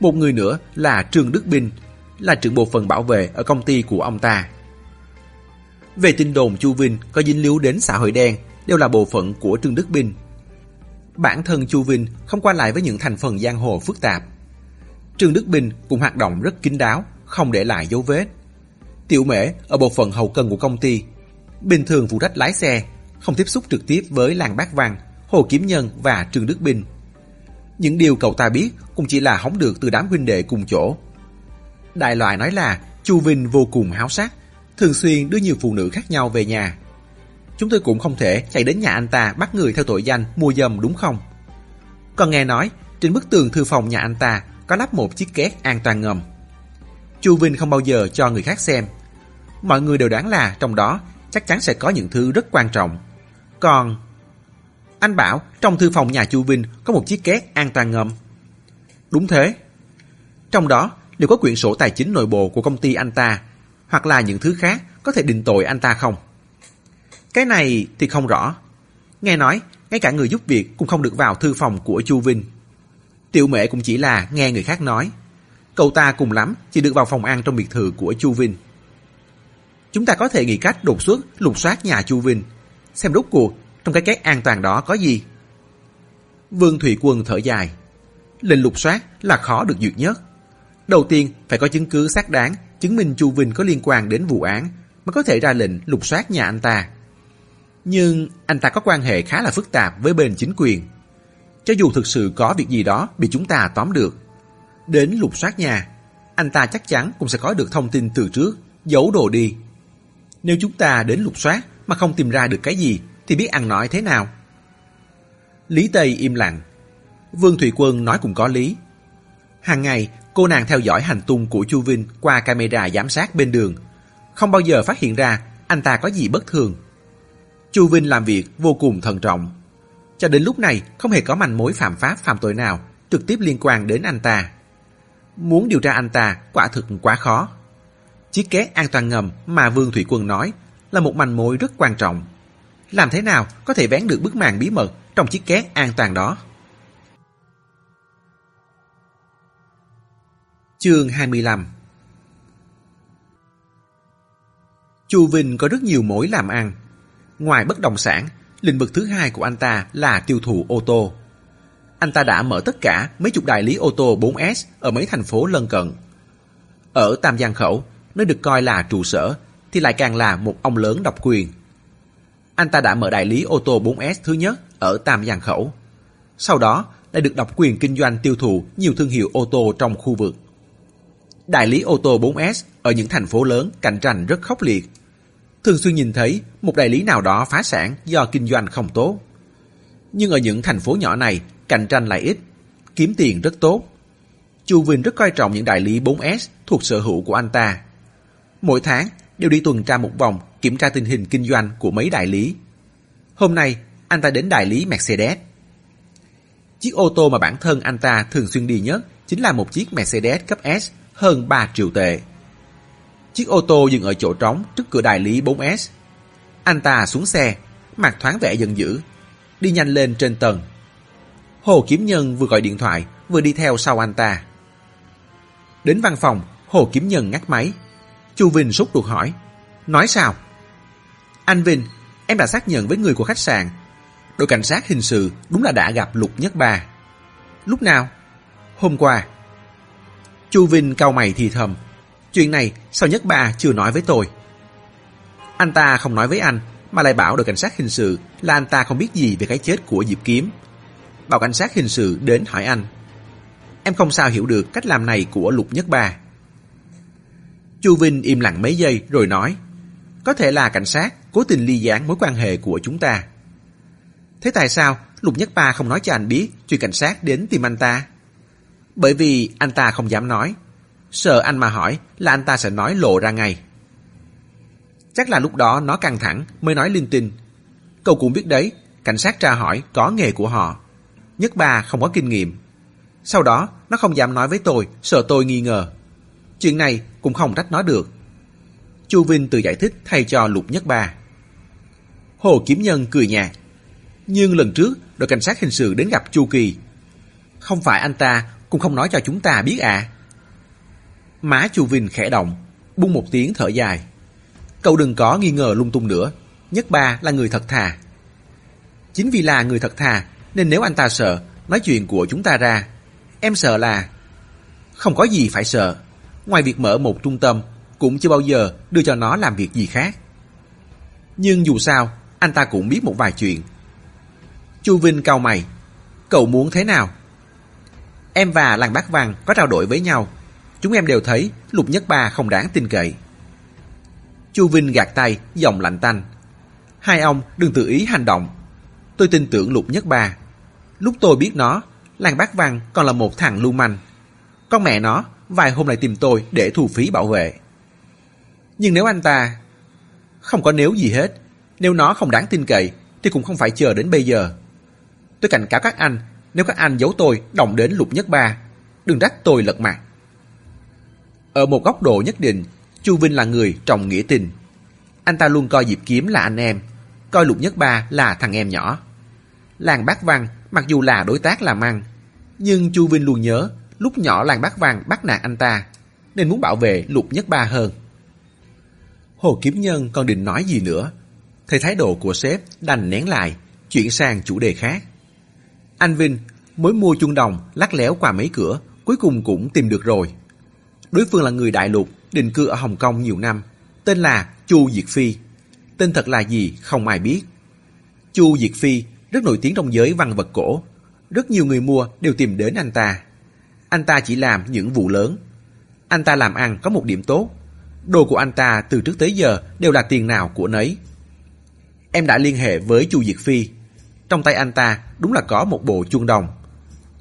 Một người nữa là Trương Đức Bình, là trưởng bộ phận bảo vệ ở công ty của ông ta. Về tin đồn Chu Vinh có dính líu đến xã hội đen đều là bộ phận của Trương Đức Bình. Bản thân Chu Vinh không qua lại với những thành phần giang hồ phức tạp. Trương Đức Bình cũng hoạt động rất kín đáo, không để lại dấu vết. Tiểu Mễ ở bộ phận hậu cần của công ty, bình thường phụ trách lái xe, không tiếp xúc trực tiếp với Làng Bác Văn, Hồ Kiếm Nhân và Trương Đức Bình. Những điều cậu ta biết cũng chỉ là hóng được từ đám huynh đệ cùng chỗ. Đại loại nói là Chu Vinh vô cùng háo sắc, thường xuyên đưa nhiều phụ nữ khác nhau về nhà. Chúng tôi cũng không thể chạy đến nhà anh ta bắt người theo tội danh mua dâm, đúng không? Còn nghe nói trên bức tường thư phòng nhà anh ta có lắp một chiếc két an toàn ngầm. Chu Vinh không bao giờ cho người khác xem. Mọi người đều đoán là trong đó chắc chắn sẽ có những thứ rất quan trọng. Còn anh bảo trong thư phòng nhà Chu Vinh có một chiếc két an toàn ngầm. Đúng thế. Trong đó liệu có quyển sổ tài chính nội bộ của công ty anh ta, hoặc là những thứ khác có thể định tội anh ta không? Cái này thì không rõ. Nghe nói ngay cả người giúp việc cũng không được vào thư phòng của Chu Vinh. Tiểu Mễ cũng chỉ là nghe người khác nói. Cậu ta cùng lắm chỉ được vào phòng ăn trong biệt thự của Chu Vinh. Chúng ta có thể nghĩ cách đột xuất lục soát nhà Chu Vinh, xem rốt cuộc trong cái két an toàn đó có gì. Vương Thủy Quân thở dài. Lệnh lục soát là khó được duyệt nhất. Đầu tiên phải có chứng cứ xác đáng chứng minh Chu Vinh có liên quan đến vụ án mới có thể ra lệnh lục soát nhà anh ta. Nhưng anh ta có quan hệ khá là phức tạp với bên chính quyền. Cho dù thực sự có việc gì đó bị chúng ta tóm được, đến lục soát nhà, anh ta chắc chắn cũng sẽ có được thông tin từ trước, giấu đồ đi. Nếu chúng ta đến lục soát mà không tìm ra được cái gì thì biết ăn nói thế nào? Lý Tây im lặng. Vương Thủy Quân nói cũng có lý. Hàng ngày cô nàng theo dõi hành tung của Chu Vinh qua camera giám sát bên đường, không bao giờ phát hiện ra anh ta có gì bất thường. Chu Vinh làm việc vô cùng thận trọng, cho đến lúc này không hề có manh mối phạm pháp phạm tội nào trực tiếp liên quan đến anh ta. Muốn điều tra anh ta quả thực quá khó. Chiếc két an toàn ngầm mà Vương Thủy Quân nói là một manh mối rất quan trọng. Làm thế nào có thể vén được bức màn bí mật trong chiếc két an toàn đó? Chương 25. Chu Vinh có rất nhiều mối làm ăn. Ngoài bất động sản, lĩnh vực thứ hai của anh ta là tiêu thụ ô tô. Anh ta đã mở tất cả mấy chục đại lý ô tô 4S ở mấy thành phố lân cận. Ở Tam Giang khẩu, nơi được coi là trụ sở, thì lại càng là một ông lớn độc quyền. Anh ta đã mở đại lý ô tô 4S thứ nhất ở Tam Giang khẩu. Sau đó lại được độc quyền kinh doanh tiêu thụ nhiều thương hiệu ô tô trong khu vực. Đại lý ô tô 4S ở những thành phố lớn cạnh tranh rất khốc liệt. Thường xuyên nhìn thấy một đại lý nào đó phá sản do kinh doanh không tốt. nhưng ở những thành phố nhỏ này, cạnh tranh lại ít, kiếm tiền rất tốt. Chu Vinh rất coi trọng những đại lý 4S thuộc sở hữu của anh ta. Mỗi tháng đều đi tuần tra một vòng, kiểm tra tình hình kinh doanh của mấy đại lý. Hôm nay, anh ta đến đại lý Mercedes. Chiếc ô tô mà bản thân anh ta thường xuyên đi nhất chính là một chiếc Mercedes cấp S hơn 3 triệu tệ. Chiếc ô tô dừng ở chỗ trống trước cửa đại lý 4S. Anh ta xuống xe, mặt thoáng vẻ giận dữ, đi nhanh lên trên tầng. Hồ Kiếm Nhân vừa gọi điện thoại, vừa đi theo sau anh ta. Đến văn phòng, Hồ Kiếm Nhân ngắt máy. Chu Vinh sốt ruột hỏi, nói sao? Anh Vinh, em đã xác nhận với người của khách sạn. Đội cảnh sát hình sự đúng là đã gặp Lục Nhất Ba. Lúc nào? Hôm qua. Chu Vinh cau mày thì thầm, chuyện này sao Nhất Ba chưa nói với tôi? Anh ta không nói với anh, mà lại bảo đội cảnh sát hình sự là anh ta không biết gì về cái chết của Diệp Kiếm. Bảo cảnh sát hình sự đến hỏi anh. Em không sao hiểu được cách làm này của Lục Nhất Ba. Chu Vinh im lặng mấy giây rồi nói, có thể là cảnh sát cố tình ly gián mối quan hệ của chúng ta. Thế tại sao Lục Nhất Ba không nói cho anh biết chuyện cảnh sát đến tìm anh ta? Bởi vì anh ta không dám nói, sợ anh mà hỏi là anh ta sẽ nói lộ ra ngay. Chắc là lúc đó nó căng thẳng mới nói linh tinh. Cậu cũng biết đấy, cảnh sát tra hỏi có nghề của họ. Nhất Ba không có kinh nghiệm. Sau đó nó không dám nói với tôi, sợ tôi nghi ngờ. Chuyện này cũng không trách nó được. Chu Vinh tự giải thích thay cho Lục Nhất Ba. Hồ Kiếm Nhân cười nhạt. Nhưng lần trước đội cảnh sát hình sự đến gặp Chu Kỳ, không phải anh ta cũng không nói cho chúng ta biết à? Má Chu Vinh khẽ động, buông một tiếng thở dài. Cậu đừng có nghi ngờ lung tung nữa. Nhất Ba là người thật thà. Chính vì là người thật thà nên nếu anh ta sợ nói chuyện của chúng ta ra, em sợ là... Không có gì phải sợ. Ngoài việc mở một trung tâm, cũng chưa bao giờ đưa cho nó làm việc gì khác. Nhưng dù sao, anh ta cũng biết một vài chuyện. Chu Vinh cau mày. Cậu muốn thế nào? Em và Làng Bác Vàng có trao đổi với nhau. Chúng em đều thấy Lục Nhất Ba không đáng tin cậy. Chu Vinh gạt tay, giọng lạnh tanh. Hai ông đừng tự ý hành động. Tôi tin tưởng Lục Nhất Ba. Lúc tôi biết nó, Làng Bác Vàng còn là một thằng lưu manh. Con mẹ nó vài hôm lại tìm tôi để thu phí bảo vệ. Nhưng nếu anh ta... Không có nếu gì hết. Nếu nó không đáng tin cậy thì cũng không phải chờ đến bây giờ. Tôi cảnh cáo các anh, nếu các anh giấu tôi động đến Lục Nhất Ba, đừng trách tôi lật mặt. Ở một góc độ nhất định, Chu Vinh là người trọng nghĩa tình. Anh ta luôn coi Diệp Kiếm là anh em, coi Lục Nhất Ba là thằng em nhỏ. Làng Bác Vàng mặc dù là đối tác làm ăn, nhưng Chu Vinh luôn nhớ lúc nhỏ Làng Bác Vàng bắt nạt anh ta, nên muốn bảo vệ Lục Nhất Ba hơn. Hồ Kiếm Nhân còn định nói gì nữa, thấy thái độ của sếp đành nén lại, chuyển sang chủ đề khác. Anh Vinh mới mua chuông đồng, lắc léo qua mấy cửa, cuối cùng cũng tìm được rồi. Đối phương là người đại lục, định cư ở Hồng Kông nhiều năm, tên là Chu Diệt Phi. Tên thật là gì không ai biết. Chu Diệt Phi rất nổi tiếng trong giới văn vật cổ, rất nhiều người mua đều tìm đến anh ta. Anh ta chỉ làm những vụ lớn. Anh ta làm ăn có một điểm tốt, đồ của anh ta từ trước tới giờ đều là tiền nào của nấy. Em đã liên hệ với Chu Diệt Phi. Trong tay anh ta đúng là có một bộ chuông đồng.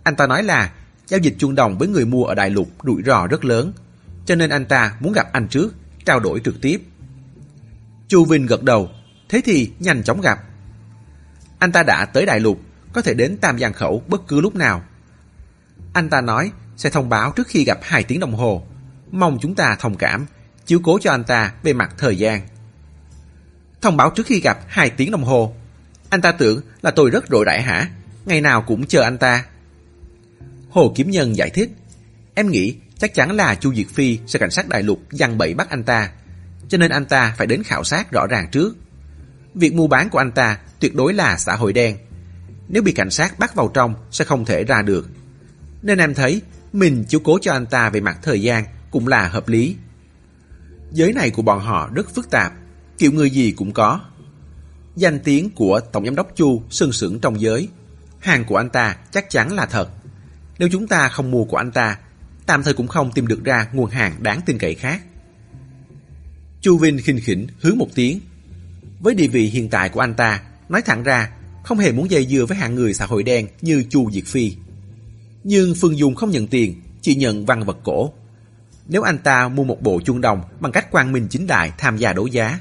Anh ta nói là giao dịch chuông đồng với người mua ở đại lục rủi ro rất lớn, cho nên anh ta muốn gặp anh trước, trao đổi trực tiếp. Chu Vinh gật đầu, thế thì nhanh chóng gặp. Anh ta đã tới đại lục, có thể đến Tam Giang khẩu bất cứ lúc nào. Anh ta nói sẽ thông báo trước khi gặp 2 tiếng đồng hồ, mong chúng ta thông cảm, chiếu cố cho anh ta về mặt thời gian. Thông báo trước khi gặp 2 tiếng đồng hồ. Anh ta tưởng là tôi rất rỗi rãi hả? Ngày nào cũng chờ anh ta. Hồ Kiếm Nhân giải thích. Em nghĩ chắc chắn là Chu Diệt Phi sẽ cảnh sát đại lục giăng bẫy bắt anh ta, cho nên anh ta phải đến khảo sát rõ ràng trước. Việc mua bán của anh ta tuyệt đối là xã hội đen. Nếu bị cảnh sát bắt vào trong sẽ không thể ra được. Nên em thấy mình chiếu cố cho anh ta về mặt thời gian cũng là hợp lý. Giới này của bọn họ rất phức tạp, kiểu người gì cũng có. Danh tiếng của Tổng Giám đốc Chu sừng sững trong giới. Hàng của anh ta chắc chắn là thật. Nếu chúng ta không mua của anh ta, tạm thời cũng không tìm được ra nguồn hàng đáng tin cậy khác. Chu Vinh khinh khỉnh hứa một tiếng. Với địa vị hiện tại của anh ta, nói thẳng ra không hề muốn dây dưa với hạng người xã hội đen như Chu Diệt Phi. Nhưng Phương Dung không nhận tiền, chỉ nhận văn vật cổ. Nếu anh ta mua một bộ chuông đồng bằng cách quang minh chính đại tham gia đấu giá,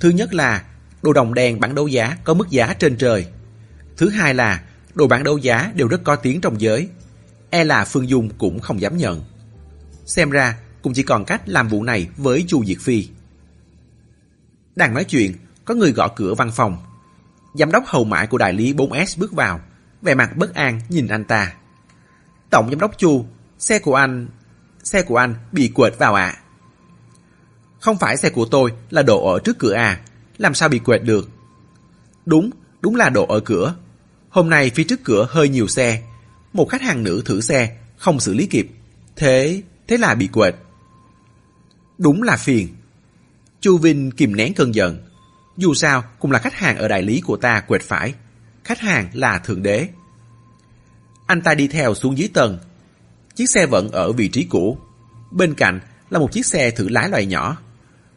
thứ nhất là đồ đồng đen bản đấu giá có mức giá trên trời. Thứ hai là đồ bản đấu giá đều rất có tiếng trong giới, e là Phương Dung cũng không dám nhận. Xem ra cũng chỉ còn cách làm vụ này với Chu Diệt Phi. Đang nói chuyện, có người gõ cửa văn phòng. Giám đốc hầu mãi của đại lý 4S bước vào, vẻ mặt bất an nhìn anh ta. Tổng giám đốc Chu, xe của anh bị quệt vào ạ. Không phải xe của tôi, là đổ ở trước cửa à? Làm sao bị quệt được? Đúng là đổ ở cửa. Hôm nay phía trước cửa hơi nhiều xe, một khách hàng nữ thử xe không xử lý kịp, thế là bị quệt. Đúng là phiền. Chu Vinh kìm nén cơn giận. Dù sao cũng là khách hàng ở đại lý của ta quệt phải, khách hàng là thượng đế. Anh ta đi theo xuống dưới tầng. Chiếc xe vẫn ở vị trí cũ. Bên cạnh là một chiếc xe thử lái loại nhỏ.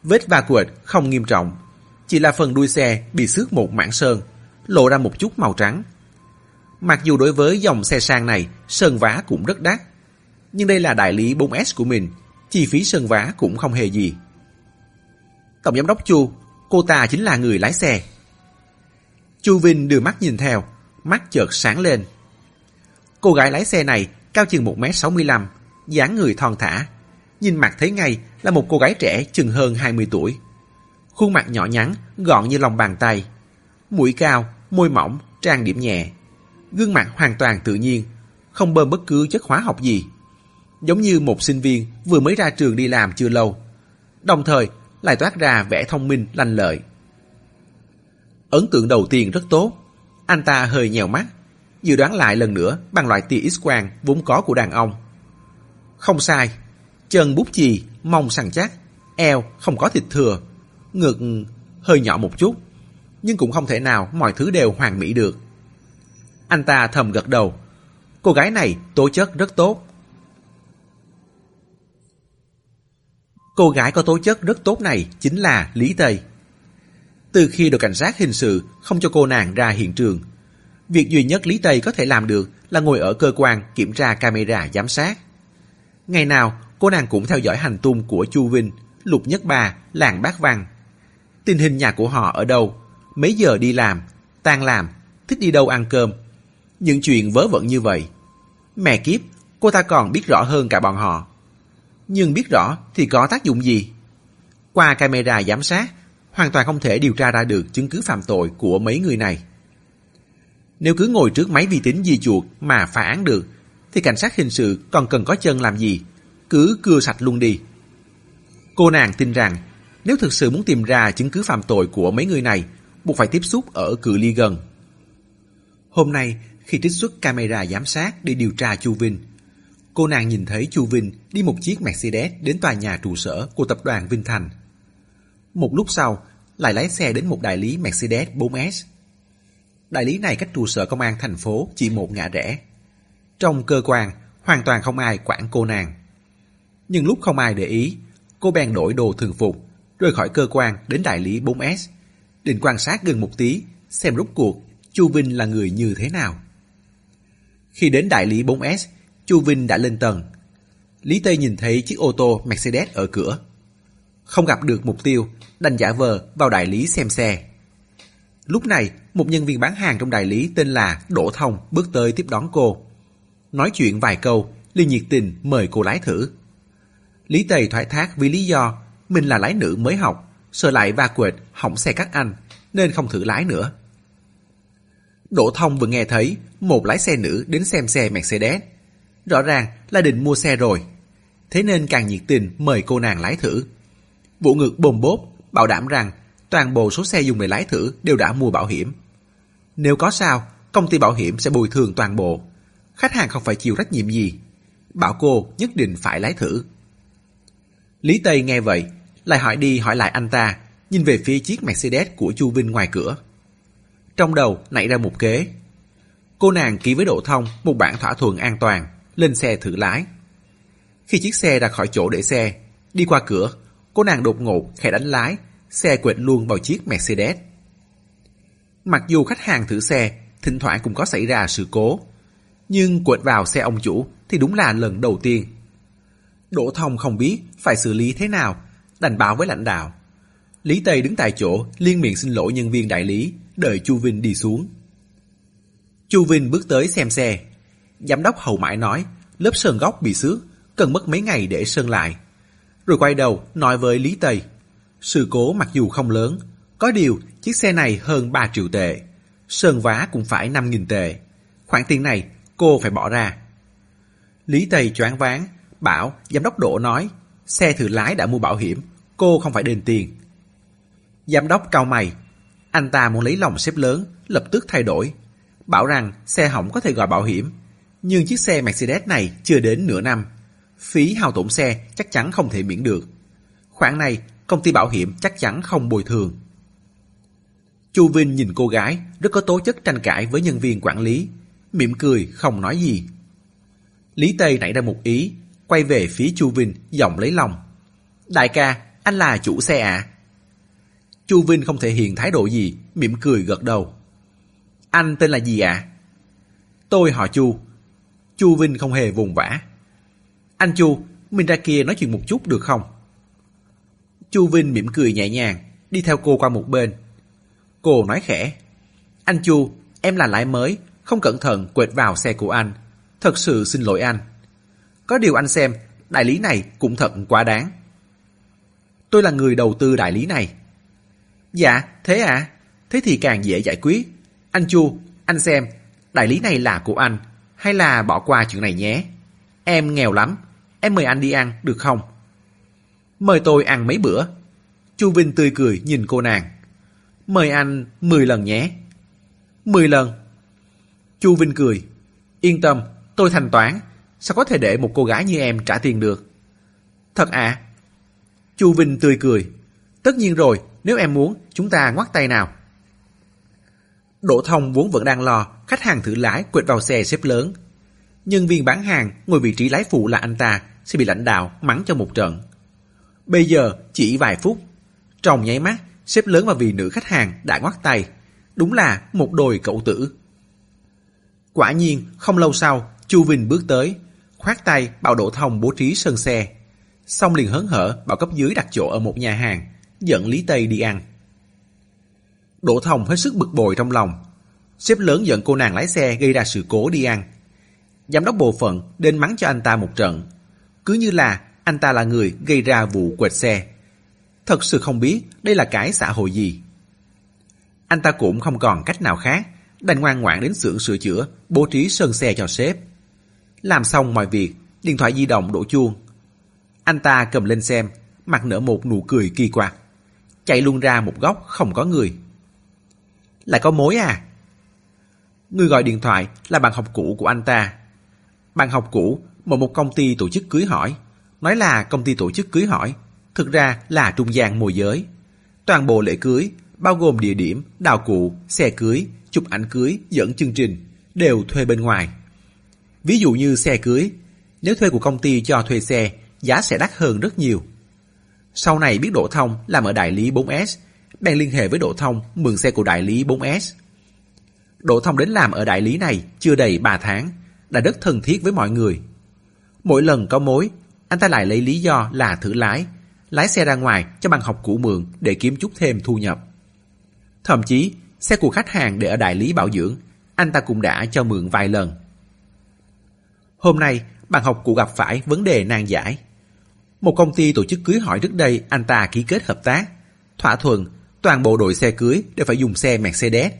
Vết va quệt không nghiêm trọng, chỉ là phần đuôi xe bị xước một mảng sơn, lộ ra một chút màu trắng. Mặc dù đối với dòng xe sang này, sơn vá cũng rất đắt, nhưng đây là đại lý 4S của mình, chi phí sơn vá cũng không hề gì. Tổng giám đốc Chu, cô ta chính là người lái xe. Chu Vinh đưa mắt nhìn theo, mắt chợt sáng lên. Cô gái lái xe này cao chừng 1m65, dáng người thon thả, nhìn mặt thấy ngay là một cô gái trẻ chừng hơn 20 tuổi. Khuôn mặt nhỏ nhắn, gọn như lòng bàn tay, mũi cao, môi mỏng, trang điểm nhẹ, gương mặt hoàn toàn tự nhiên, không bơm bất cứ chất hóa học gì, giống như một sinh viên vừa mới ra trường đi làm chưa lâu, đồng thời lại toát ra vẻ thông minh lanh lợi. Ấn tượng đầu tiên rất tốt. Anh ta hơi nhèo mắt, dự đoán lại lần nữa bằng loại tia X-quang vốn có của đàn ông. Không sai, chân bút chì, mông săn chắc, eo không có thịt thừa, ngực hơi nhỏ một chút, nhưng cũng không thể nào mọi thứ đều hoàn mỹ được. Anh ta thầm gật đầu, cô gái này tố chất rất tốt. Cô gái có tố chất rất tốt này chính là Lý Tây. Từ khi đội cảnh sát hình sự không cho cô nàng ra hiện trường, việc duy nhất Lý Tây có thể làm được là ngồi ở cơ quan kiểm tra camera giám sát. Ngày nào, cô nàng cũng theo dõi hành tung của Chu Vinh, Lục Nhất Ba, Lạng Bác Vàng. Tình hình nhà của họ ở đâu, mấy giờ đi làm, tan làm, thích đi đâu ăn cơm, những chuyện vớ vẩn như vậy. Mẹ kiếp, cô ta còn biết rõ hơn cả bọn họ. Nhưng biết rõ thì có tác dụng gì? Qua camera giám sát, hoàn toàn không thể điều tra ra được chứng cứ phạm tội của mấy người này. Nếu cứ ngồi trước máy vi tính di chuột mà phá án được, thì cảnh sát hình sự còn cần có chân làm gì? Cứ cưa sạch luôn đi. Cô nàng tin rằng, nếu thực sự muốn tìm ra chứng cứ phạm tội của mấy người này, buộc phải tiếp xúc ở cự ly gần. Hôm nay, khi trích xuất camera giám sát để điều tra Chu Vinh, cô nàng nhìn thấy Chu Vinh đi một chiếc Mercedes đến tòa nhà trụ sở của tập đoàn Vinh Thành. Một lúc sau, lại lái xe đến một đại lý Mercedes 4S. Đại lý này cách trụ sở công an thành phố chỉ một ngã rẽ. Trong cơ quan, hoàn toàn không ai quản cô nàng. Nhưng lúc không ai để ý, cô bèn đổi đồ thường phục, rời khỏi cơ quan đến đại lý 4S, định quan sát gần một tí, xem rốt cuộc Chu Vinh là người như thế nào. Khi đến đại lý 4S, Chu Vinh đã lên tầng. Lý Tây nhìn thấy chiếc ô tô Mercedes ở cửa. Không gặp được mục tiêu, đành giả vờ vào đại lý xem xe. Lúc này, một nhân viên bán hàng trong đại lý tên là Đỗ Thông bước tới tiếp đón cô. Nói chuyện vài câu, liền nhiệt tình mời cô lái thử. Lý Tây thoái thác vì lý do mình là lái nữ mới học, sợ lại va quệt hỏng xe các anh, nên không thử lái nữa. Đỗ Thông vừa nghe thấy một lái xe nữ đến xem xe Mercedes, rõ ràng là định mua xe rồi, thế nên càng nhiệt tình mời cô nàng lái thử. Vỗ ngực bồm bốp, bảo đảm rằng toàn bộ số xe dùng để lái thử đều đã mua bảo hiểm. Nếu có sao, công ty bảo hiểm sẽ bồi thường toàn bộ. Khách hàng không phải chịu trách nhiệm gì. Bảo cô nhất định phải lái thử. Lý Tây nghe vậy, lại hỏi đi hỏi lại anh ta, nhìn về phía chiếc Mercedes của Chu Vinh ngoài cửa. Trong đầu nảy ra một kế. Cô nàng ký với Đỗ Thông một bản thỏa thuận an toàn, lên xe thử lái. Khi chiếc xe ra khỏi chỗ để xe, đi qua cửa, cô nàng đột ngột khẽ đánh lái, xe quệt luôn vào chiếc Mercedes. Mặc dù khách hàng thử xe, thỉnh thoảng cũng có xảy ra sự cố. Nhưng quệt vào xe ông chủ thì đúng là lần đầu tiên. Đỗ Thông không biết phải xử lý thế nào, đành báo với lãnh đạo. Lý Tây đứng tại chỗ liên miệng xin lỗi nhân viên đại lý, đợi Chu Vinh đi xuống. Chu Vinh bước tới xem xe. Giám đốc hậu mãi nói, lớp sơn góc bị xước, cần mất mấy ngày để sơn lại. Rồi quay đầu nói với Lý Tây, sự cố mặc dù không lớn, có điều chiếc xe này hơn 3 triệu tệ, sơn vá cũng phải 5.000 tệ. Khoản tiền này cô phải bỏ ra. Lý Tây choáng váng, bảo giám đốc Đỗ nói, xe thử lái đã mua bảo hiểm, cô không phải đền tiền. Giám đốc cau mày, anh ta muốn lấy lòng sếp lớn, lập tức thay đổi, bảo rằng xe hỏng có thể gọi bảo hiểm, nhưng chiếc xe Mercedes này chưa đến nửa năm, phí hao tổn xe chắc chắn không thể miễn được. Khoản này công ty bảo hiểm chắc chắn không bồi thường. Chu Vinh nhìn cô gái rất có tố chất tranh cãi với nhân viên quản lý, mỉm cười không nói gì. Lý Tây nảy ra một ý, quay về phía Chu Vinh giọng lấy lòng, đại ca, anh là chủ xe ạ? Chu Vinh không thể hiện thái độ gì, mỉm cười gật đầu. Anh tên là gì ạ? Tôi họ Chu. Chu Vinh không hề vùng vã. Anh Chu, mình ra kia nói chuyện một chút được không? Chu Vinh mỉm cười nhẹ nhàng, đi theo cô qua một bên. Cô nói khẽ, anh Chu, em là lái mới, không cẩn thận quệt vào xe của anh. Thật sự xin lỗi anh. Có điều anh xem, đại lý này cũng thật quá đáng. Tôi là người đầu tư đại lý này. Dạ, thế ạ? Thế thì càng dễ giải quyết. Anh Chu, anh xem, đại lý này là của anh, hay là bỏ qua chuyện này nhé. Em nghèo lắm, em mời anh đi ăn được không? Mời tôi ăn mấy bữa? Chu Vinh tươi cười nhìn cô nàng. Mời anh 10 lần nhé. 10 lần? Chu Vinh cười. Yên tâm, tôi thanh toán, sao có thể để một cô gái như em trả tiền được. Thật ạ? Chu Vinh tươi cười. Tất nhiên rồi, nếu em muốn, chúng ta ngoắt tay nào. Đỗ Thông vốn vẫn đang lo khách hàng thử lái quệt vào xe xếp lớn. Nhân viên bán hàng ngồi vị trí lái phụ là anh ta sẽ bị lãnh đạo mắng cho một trận. Bây giờ chỉ vài phút, trong nháy mắt, sếp lớn và vị nữ khách hàng đã ngoắt tay. Đúng là một đôi cẩu tử. Quả nhiên, không lâu sau, Chu Vinh bước tới, khoát tay bảo Đỗ Thông bố trí sơn xe. Xong liền hớn hở bảo cấp dưới đặt chỗ ở một nhà hàng, dẫn Lý Tây đi ăn. Đỗ Thông hết sức bực bội trong lòng. Sếp lớn giận cô nàng lái xe gây ra sự cố đi ăn. Giám đốc bộ phận đến mắng cho anh ta một trận, cứ như là anh ta là người gây ra vụ quệt xe. Thật sự không biết đây là cái xã hội gì. Anh ta cũng không còn cách nào khác, đành ngoan ngoãn đến xưởng sửa chữa, bố trí sơn xe cho sếp. Làm xong mọi việc, điện thoại di động đổ chuông. Anh ta cầm lên xem, mặt nở một nụ cười kỳ quặc, chạy luôn ra một góc không có người. Lại có mối à? Người gọi điện thoại là bạn học cũ của anh ta. Bạn học cũ mở một công ty tổ chức cưới hỏi, nói là công ty tổ chức cưới hỏi, thực ra là trung gian môi giới. Toàn bộ lễ cưới, bao gồm địa điểm, đạo cụ, xe cưới, chụp ảnh cưới, dẫn chương trình, đều thuê bên ngoài. Ví dụ như xe cưới, nếu thuê của công ty cho thuê xe, giá sẽ đắt hơn rất nhiều. Sau này biết Đỗ Thông làm ở đại lý 4S, bèn liên hệ với Đỗ Thông mượn xe của đại lý 4S. Đỗ Thông đến làm ở đại lý này chưa đầy 3 tháng, đã rất thân thiết với mọi người. Mỗi lần có mối, anh ta lại lấy lý do là thử lái xe ra ngoài cho bạn học cũ mượn để kiếm chút thêm thu nhập. Thậm chí, xe của khách hàng để ở đại lý bảo dưỡng, anh ta cũng đã cho mượn vài lần. Hôm nay, bạn học cũ gặp phải vấn đề nan giải. Một công ty tổ chức cưới hỏi trước đây anh ta ký kết hợp tác, thỏa thuận toàn bộ đội xe cưới đều phải dùng xe Mercedes.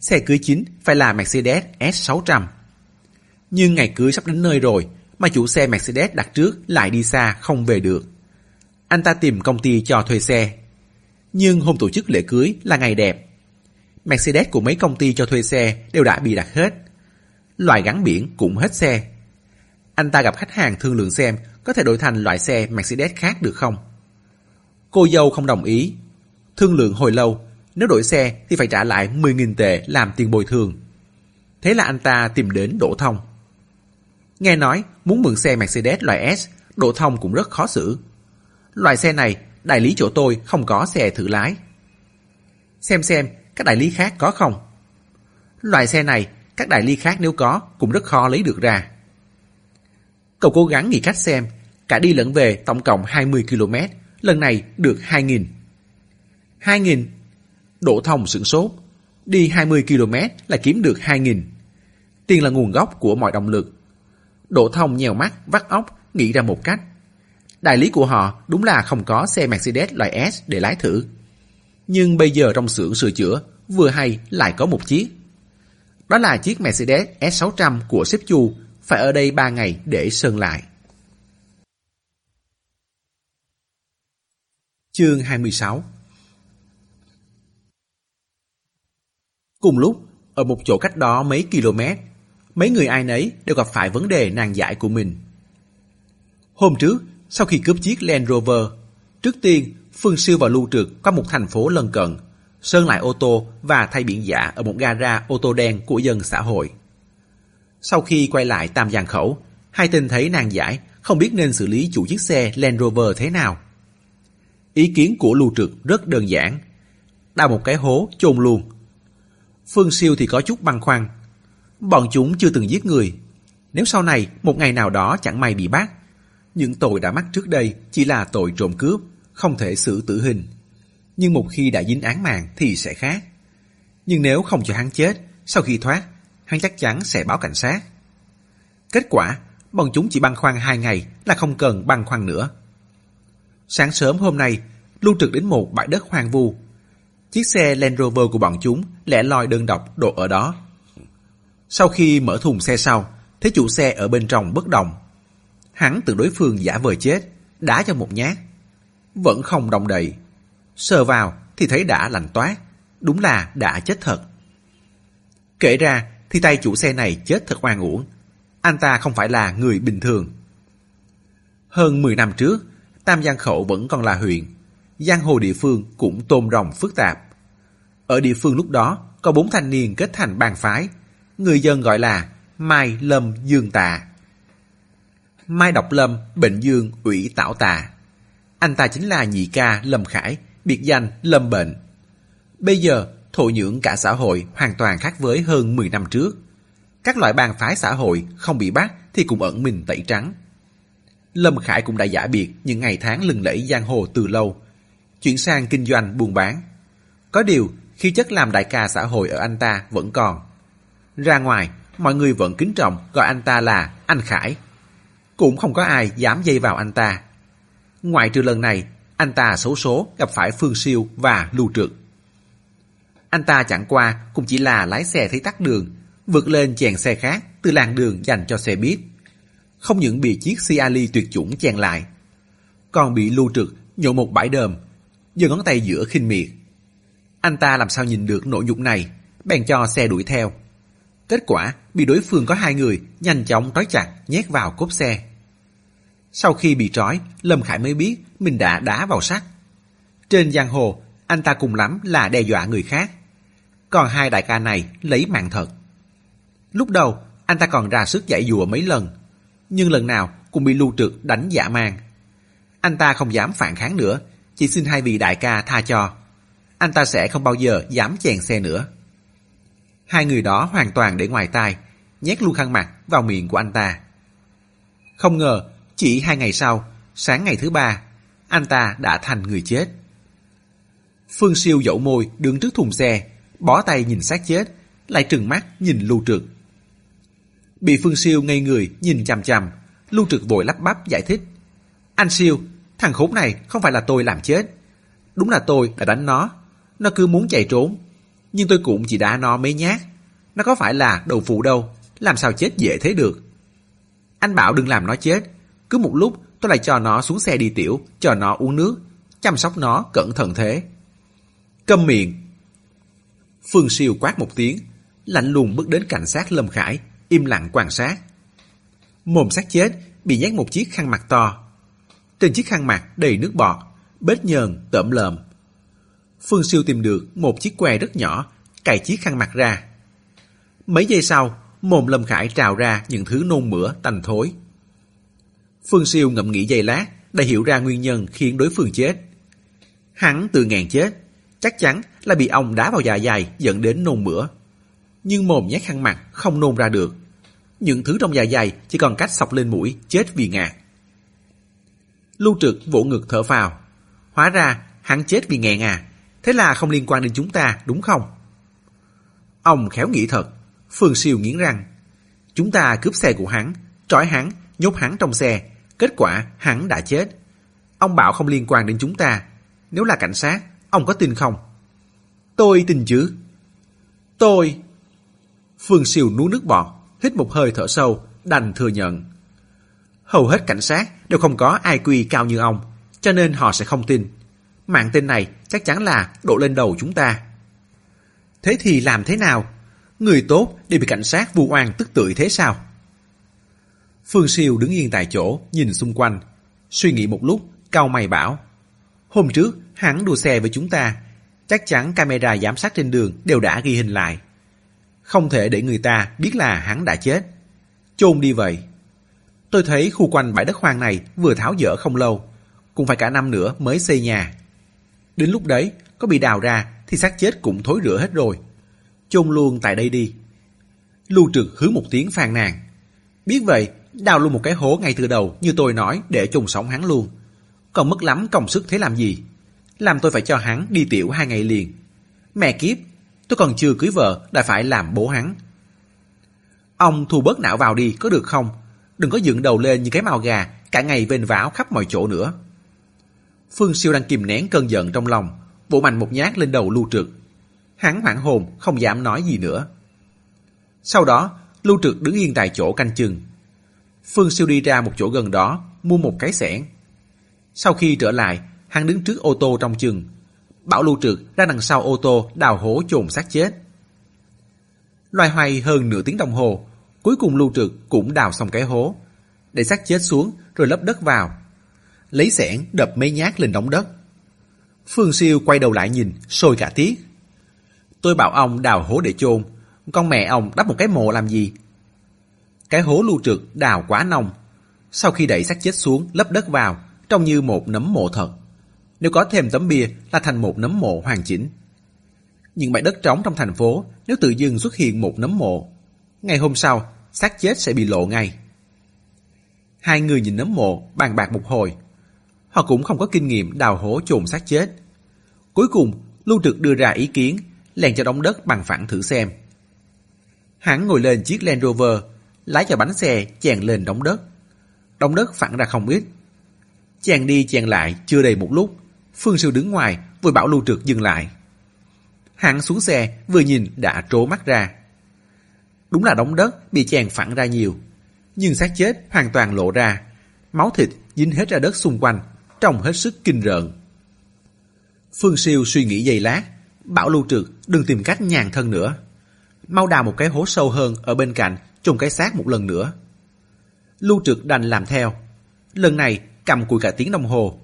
Xe cưới chính phải là Mercedes S600. Nhưng ngày cưới sắp đến nơi rồi mà chủ xe Mercedes đặt trước lại đi xa không về được. Anh ta tìm công ty cho thuê xe. Nhưng hôm tổ chức lễ cưới là ngày đẹp. Mercedes của mấy công ty cho thuê xe đều đã bị đặt hết. Loại gắn biển cũng hết xe. Anh ta gặp khách hàng thương lượng xem có thể đổi thành loại xe Mercedes khác được không. Cô dâu không đồng ý. Thương lượng hồi lâu, nếu đổi xe thì phải trả lại 10.000 tệ làm tiền bồi thường. Thế là anh ta tìm đến Đỗ Thông. Nghe nói muốn mượn xe Mercedes loại S, Đỗ Thông cũng rất khó xử. Loại xe này, đại lý chỗ tôi không có xe thử lái. Xem Các đại lý khác có không? Loại xe này, các đại lý khác nếu có cũng rất khó lấy được ra. Cậu cố gắng nghĩ cách xem, cả đi lẫn về tổng cộng 20 km, lần này được 2.000. 2.000? Đỗ Thông sửng sốt, đi 20 km là kiếm được 2.000. Tiền là nguồn gốc của mọi động lực. Đỗ Thông nhèo mắt, vắt óc, nghĩ ra một cách. Đại lý của họ đúng là không có xe Mercedes loại S để lái thử. Nhưng bây giờ trong xưởng sửa chữa, vừa hay lại có một chiếc. Đó là chiếc Mercedes S600 của sếp Chu, phải ở đây 3 ngày để sơn lại. Chương 26. Cùng lúc, ở một chỗ cách đó mấy km, mấy người ai nấy đều gặp phải vấn đề nan giải của mình. Hôm trước, sau khi cướp chiếc Land Rover, trước tiên Phương Siêu và Lưu Trực qua một thành phố lân cận, sơn lại ô tô và thay biển giả ở một gara ô tô đen của dân xã hội. Sau khi quay lại Tam Giang khẩu, hai tên thấy nan giải, không biết nên xử lý chủ chiếc xe Land Rover thế nào. Ý kiến của Lưu Trực rất đơn giản, đào một cái hố chôn luôn. Phương Siêu thì có chút băn khoăn, bọn chúng chưa từng giết người, nếu sau này một ngày nào đó chẳng may bị bắt, những tội đã mắc trước đây chỉ là tội trộm cướp, không thể xử tử hình. Nhưng một khi đã dính án mạng thì sẽ khác. Nhưng nếu không cho hắn chết, sau khi thoát, hắn chắc chắn sẽ báo cảnh sát. Kết quả, bọn chúng chỉ băn khoăn 2 ngày là không cần băn khoăn nữa. Sáng sớm hôm nay, Lưu Trực đến một bãi đất hoang vu. Chiếc xe Land Rover của bọn chúng lẻ loi đơn độc đổ ở đó. Sau khi mở thùng xe sau, thấy chủ xe ở bên trong bất động. Hắn tự đối phương giả vờ chết, đá cho một nhát. Vẫn không động đậy. Sờ vào thì thấy đã lạnh toát, đúng là đã chết thật. Kể ra thì tay chủ xe này chết thật oan uổng. Anh ta không phải là người bình thường. Hơn 10 năm trước, Tam Giang khẩu vẫn còn là huyện. Giang hồ địa phương cũng tôm rồng phức tạp. Ở địa phương lúc đó có 4 thanh niên kết thành bang phái, người dân gọi là Mai, Lâm, Dương, Tà. Mai Độc Lâm, Bệnh Dương, Ủy Tảo Tà. Anh ta chính là nhị ca Lâm Khải, biệt danh Lâm Bệnh. Bây giờ, thổ nhưỡng cả xã hội hoàn toàn khác với hơn 10 năm trước. Các loại bang phái xã hội không bị bắt thì cũng ẩn mình tẩy trắng. Lâm Khải cũng đã giả biệt những ngày tháng lừng lẫy giang hồ từ lâu, chuyển sang kinh doanh buôn bán. Có điều, khi chất làm đại ca xã hội ở anh ta vẫn còn. Ra ngoài, mọi người vẫn kính trọng gọi anh ta là anh Khải. Cũng không có ai dám dây vào anh ta. Ngoại trừ lần này, anh ta xấu số gặp phải Phương Siêu và Lưu Trực. Anh ta chẳng qua cũng chỉ là lái xe thấy tắc đường, vượt lên chèn xe khác từ làn đường dành cho xe buýt. Không những bị chiếc Ciali tuyệt chủng chèn lại, còn bị Lưu Trực nhổ một bãi đờm, giơ ngón tay giữa khinh miệt. Anh ta làm sao nhìn được nỗi nhục này, bèn cho xe đuổi theo. Kết quả bị đối phương có 2 người nhanh chóng trói chặt nhét vào cốp xe. Sau khi bị trói, Lâm Khải mới biết mình đã đá vào sắt. Trên giang hồ, anh ta cùng lắm là đe dọa người khác. Còn hai đại ca này lấy mạng thật. Lúc đầu, anh ta còn ra sức giải dùa mấy lần, nhưng lần nào cũng bị Lưu Trực đánh dã man. Anh ta không dám phản kháng nữa, chỉ xin hai vị đại ca tha cho. Anh ta sẽ không bao giờ dám chèn xe nữa. 2 người đó hoàn toàn để ngoài tai, nhét luôn khăn mặt vào miệng của anh ta. Không ngờ, chỉ 2 ngày sau, sáng ngày thứ 3, anh ta đã thành người chết. Phương Siêu dẫu môi đứng trước thùng xe, bó tay nhìn xác chết, lại trừng mắt nhìn Lưu Trực. Bị Phương Siêu ngây người nhìn chằm chằm, Lưu Trực vội lắp bắp giải thích. Anh Siêu, thằng khốn này không phải là tôi làm chết. Đúng là tôi đã đánh nó. Nó cứ muốn chạy trốn, nhưng tôi cũng chỉ đá nó mấy nhát. Nó có phải là đầu phụ đâu, làm sao chết dễ thế được. Anh bảo đừng làm nó chết. Cứ một lúc tôi lại cho nó xuống xe đi tiểu, cho nó uống nước, chăm sóc nó cẩn thận thế. Câm miệng! Phương Siêu quát một tiếng, lạnh lùng bước đến cảnh sát Lâm Khải, im lặng quan sát. Mồm xác chết bị nhét một chiếc khăn mặt to. Trên chiếc khăn mặt đầy nước bọt, bết nhờn, tởm lợm. Phương Siêu tìm được một chiếc que rất nhỏ, cài chiếc khăn mặt ra. Mấy giây sau, mồm Lâm Khải trào ra những thứ nôn mửa tanh thối. Phương Siêu ngẫm nghĩ giây lát, đã hiểu ra nguyên nhân khiến đối phương chết. Hắn tự ngàn chết, chắc chắn là bị ong đá vào dạ dày dẫn đến nôn mửa. Nhưng mồm nhét khăn mặt không nôn ra được. Những thứ trong dạ dày chỉ còn cách sọc lên mũi chết vì ngạt. Lưu Trực vỗ ngực thở phào. Hóa ra hắn chết vì nghẹn à? Thế là không liên quan đến chúng ta đúng không? Ông khéo nghĩ thật. Phương Siêu nghiến răng. Chúng ta cướp xe của hắn, trói hắn, nhốt hắn trong xe. Kết quả hắn đã chết. Ông bảo không liên quan đến chúng ta. Nếu là cảnh sát, ông có tin không? Tôi tin chứ. Tôi... Phương Siêu nuốt nước bọt, hít một hơi thở sâu, đành thừa nhận. Hầu hết cảnh sát đều không có IQ cao như ông, cho nên họ sẽ không tin. Mạng tên này chắc chắn là đổ lên đầu chúng ta. Thế thì làm thế nào? Người tốt đều bị cảnh sát vu oan tức tưởi thế sao? Phương Siêu đứng yên tại chỗ, nhìn xung quanh. Suy nghĩ một lúc, cau mày bảo. Hôm trước, hắn đua xe với chúng ta. Chắc chắn camera giám sát trên đường đều đã ghi hình lại. Không thể để người ta biết là hắn đã chết. Chôn đi vậy. Tôi thấy khu quanh bãi đất hoang này vừa tháo dỡ không lâu. Cũng phải cả năm nữa mới xây nhà. Đến lúc đấy, có bị đào ra thì xác chết cũng thối rữa hết rồi. Chôn luôn tại đây đi. Lưu Trực hứa một tiếng phàn nàn. Biết vậy, đào luôn một cái hố ngay từ đầu như tôi nói để chôn sống hắn luôn. Còn mất lắm công sức thế làm gì? Làm tôi phải cho hắn đi tiểu 2 ngày liền. Mẹ kiếp, tôi còn chưa cưới vợ đã phải làm bố hắn. Ông thu bớt não vào đi có được không? Đừng có dựng đầu lên như cái mào gà, cả ngày vênh váo khắp mọi chỗ nữa. Phương Siêu đang kìm nén cơn giận trong lòng, vỗ mạnh một nhát lên đầu Lưu Trực. Hắn hoảng hồn, không dám nói gì nữa. Sau đó, Lưu Trực đứng yên tại chỗ canh chừng. Phương Siêu đi ra một chỗ gần đó, mua một cái xẻng. Sau khi trở lại, hắn đứng trước ô tô trong chừng, bảo Lưu Trực ra đằng sau ô tô đào hố chôn xác chết. Loay hoay hơn nửa tiếng đồng hồ, cuối cùng Lưu Trực cũng đào xong cái hố, để xác chết xuống rồi lấp đất vào, lấy xẻng đập mấy nhát lên đống đất. Phương Siêu quay đầu lại nhìn, sôi cả tiết. Tôi bảo ông đào hố để chôn, con mẹ ông đắp một cái mộ làm gì? Cái hố Lưu Trực đào quá nông, sau khi đẩy xác chết xuống lấp đất vào, trông như một nấm mộ thật. Nếu có thêm tấm bia là thành một nấm mộ hoàn chỉnh. Những bãi đất trống trong thành phố nếu tự dưng xuất hiện một nấm mộ, ngày hôm sau xác chết sẽ bị lộ ngay. Hai người nhìn nấm mộ bàn bạc một hồi. Họ cũng không có kinh nghiệm đào hố chôn xác chết. Cuối cùng Lưu Trực đưa ra ý kiến, lèn cho đống đất bằng phẳng thử xem. Hắn ngồi lên chiếc Land Rover, lái cho bánh xe chèn lên đống đất. Đống đất phẳng ra không ít. Chèn đi chèn lại chưa đầy một lúc, Phương Siêu đứng ngoài vừa bảo Lưu Trực dừng lại. Hắn xuống xe vừa nhìn đã trố mắt ra. Đúng là đống đất bị chèn phẳng ra nhiều, nhưng xác chết hoàn toàn lộ ra, máu thịt dính hết ra đất xung quanh, trông hết sức kinh rợn. Phương Siêu suy nghĩ giây lát, bảo Lưu Trực đừng tìm cách nhàn thân nữa, mau đào một cái hố sâu hơn ở bên cạnh chôn cái xác một lần nữa. Lưu Trực đành làm theo. Lần này cầm cùi cả tiếng đồng hồ.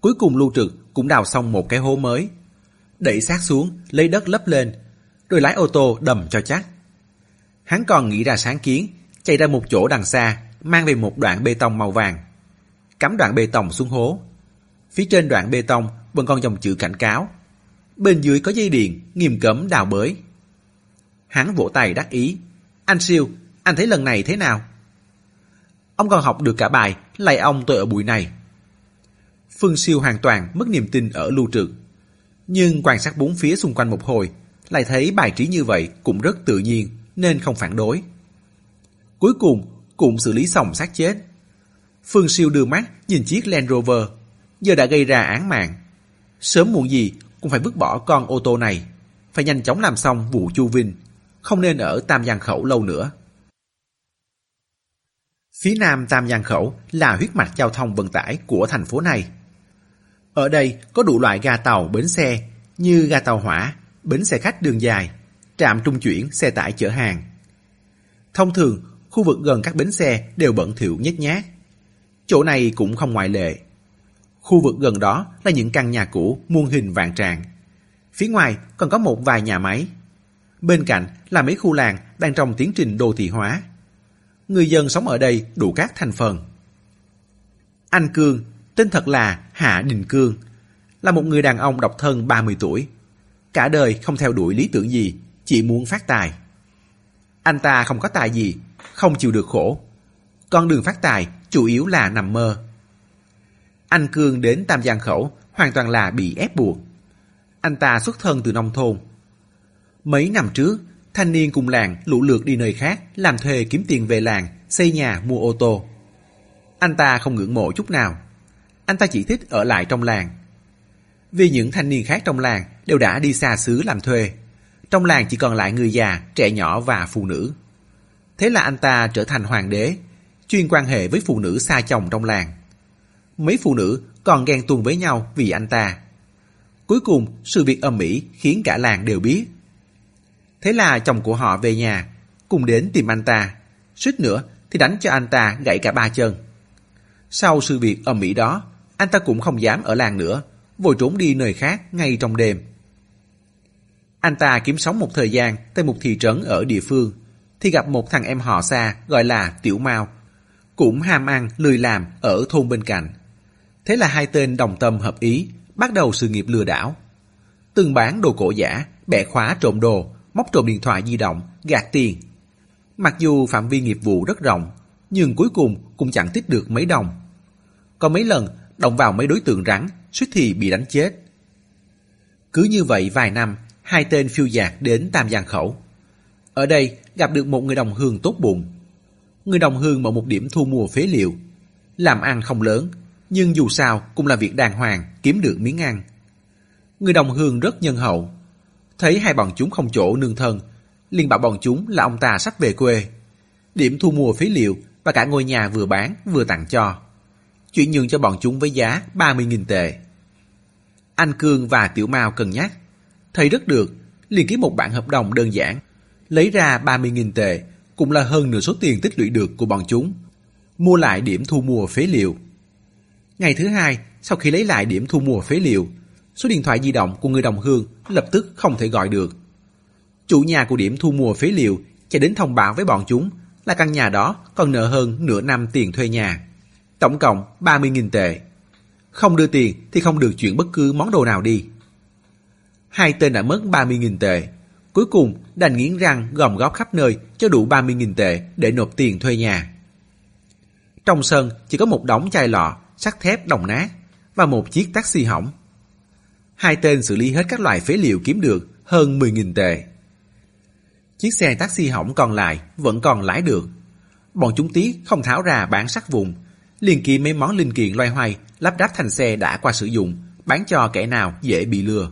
Cuối cùng Lưu Trực cũng đào xong một cái hố mới, đẩy xác xuống lấy đất lấp lên, rồi lái ô tô đầm cho chắc. Hắn còn nghĩ ra sáng kiến, chạy ra một chỗ đằng xa mang về một đoạn bê tông màu vàng, cắm đoạn bê tông xuống hố. Phía trên đoạn bê tông vẫn còn dòng chữ cảnh cáo, bên dưới có dây điện nghiêm cấm đào bới. Hắn vỗ tay đắc ý. Anh Siêu, anh thấy lần này thế nào? Ông còn học được cả bài lạy ông tôi ở buổi này. Phương Siêu hoàn toàn mất niềm tin ở Lưu Trực, nhưng quan sát bốn phía xung quanh một hồi, lại thấy bài trí như vậy cũng rất tự nhiên nên không phản đối. Cuối cùng cũng xử lý xong xác chết. Phương Siêu đưa mắt nhìn chiếc Land Rover, giờ đã gây ra án mạng. Sớm muộn gì cũng phải vứt bỏ con ô tô này, phải nhanh chóng làm xong vụ Chu Vinh, không nên ở Tam Giang Khẩu lâu nữa. Phía nam Tam Giang Khẩu là huyết mạch giao thông vận tải của thành phố này. Ở đây có đủ loại ga tàu, bến xe như ga tàu hỏa, bến xe khách đường dài, trạm trung chuyển, xe tải chở hàng. Thông thường, khu vực gần các bến xe đều bẩn thỉu nhếch nhác. Chỗ này cũng không ngoại lệ. Khu vực gần đó là những căn nhà cũ muôn hình vạn trạng. Phía ngoài còn có một vài nhà máy. Bên cạnh là mấy khu làng đang trong tiến trình đô thị hóa. Người dân sống ở đây đủ các thành phần. Anh Cương, tên thật là Hạ Đình Cương, là một người đàn ông độc thân 30 tuổi. Cả đời không theo đuổi lý tưởng gì, chỉ muốn phát tài. Anh ta không có tài gì, không chịu được khổ. Con đường phát tài chủ yếu là nằm mơ. Anh Cương đến Tam Giang khẩu hoàn toàn là bị ép buộc. Anh ta xuất thân từ nông thôn. Mấy năm trước, thanh niên cùng làng lũ lượt đi nơi khác làm thuê kiếm tiền về làng, xây nhà, mua ô tô. Anh ta không ngưỡng mộ chút nào. Anh ta chỉ thích ở lại trong làng. Vì những thanh niên khác trong làng đều đã đi xa xứ làm thuê. Trong làng chỉ còn lại người già, trẻ nhỏ và phụ nữ. Thế là anh ta trở thành hoàng đế, chuyên quan hệ với phụ nữ xa chồng trong làng. Mấy phụ nữ còn ghen tuông với nhau vì anh ta. Cuối cùng, sự việc ầm ĩ khiến cả làng đều biết. Thế là chồng của họ về nhà, cùng đến tìm anh ta, suýt nữa thì đánh cho anh ta gãy cả 3 chân. Sau sự việc ầm ĩ đó, anh ta cũng không dám ở làng nữa, vội trốn đi nơi khác ngay trong đêm. Anh ta kiếm sống một thời gian tại một thị trấn ở địa phương, thì gặp một thằng em họ xa gọi là Tiểu Mao, cũng ham ăn, lười làm ở thôn bên cạnh. Thế là hai tên đồng tâm hợp ý, bắt đầu sự nghiệp lừa đảo. Từng bán đồ cổ giả, bẻ khóa trộm đồ, móc trộm điện thoại di động, gạt tiền. Mặc dù phạm vi nghiệp vụ rất rộng, nhưng cuối cùng cũng chẳng tích được mấy đồng. Có mấy lần động vào mấy đối tượng rắn, suýt thì bị đánh chết. Cứ như vậy vài năm, hai tên phiêu dạt đến Tam Giang khẩu. Ở đây gặp được một người đồng hương tốt bụng. Người đồng hương mở một điểm thu mua phế liệu. Làm ăn không lớn, nhưng dù sao cũng là việc đàng hoàng, kiếm được miếng ăn. Người đồng hương rất nhân hậu. Thấy hai bọn chúng không chỗ nương thân, liền bảo bọn chúng là ông ta sắp về quê. Điểm thu mua phế liệu và cả ngôi nhà vừa bán vừa tặng cho, chuyển nhượng cho bọn chúng với giá 30.000 tệ. Anh Cương và Tiểu Mao cân nhắc, thấy rất được, liền ký một bản hợp đồng đơn giản, lấy ra 30.000 tệ, cũng là hơn nửa số tiền tích lũy được của bọn chúng, mua lại điểm thu mua phế liệu. Ngày thứ hai, sau khi lấy lại điểm thu mua phế liệu, số điện thoại di động của người đồng hương lập tức không thể gọi được. Chủ nhà của điểm thu mua phế liệu chạy đến thông báo với bọn chúng là căn nhà đó còn nợ hơn nửa năm tiền thuê nhà, tổng cộng 30.000 tệ. Không đưa tiền thì không được chuyển bất cứ món đồ nào đi. Hai tên đã mất 30.000 tệ, cuối cùng đành nghiến răng gom góp khắp nơi cho đủ 30.000 tệ để nộp tiền thuê nhà. Trong sân chỉ có một đống chai lọ, sắt thép đồng nát và một chiếc taxi hỏng. Hai tên xử lý hết các loại phế liệu kiếm được hơn 10.000 tệ. Chiếc xe taxi hỏng còn lại vẫn còn lái được. Bọn chúng tiếc không tháo ra bản sắc vùng, liền kiếm mấy món linh kiện loay hoay lắp ráp thành xe đã qua sử dụng, bán cho kẻ nào dễ bị lừa.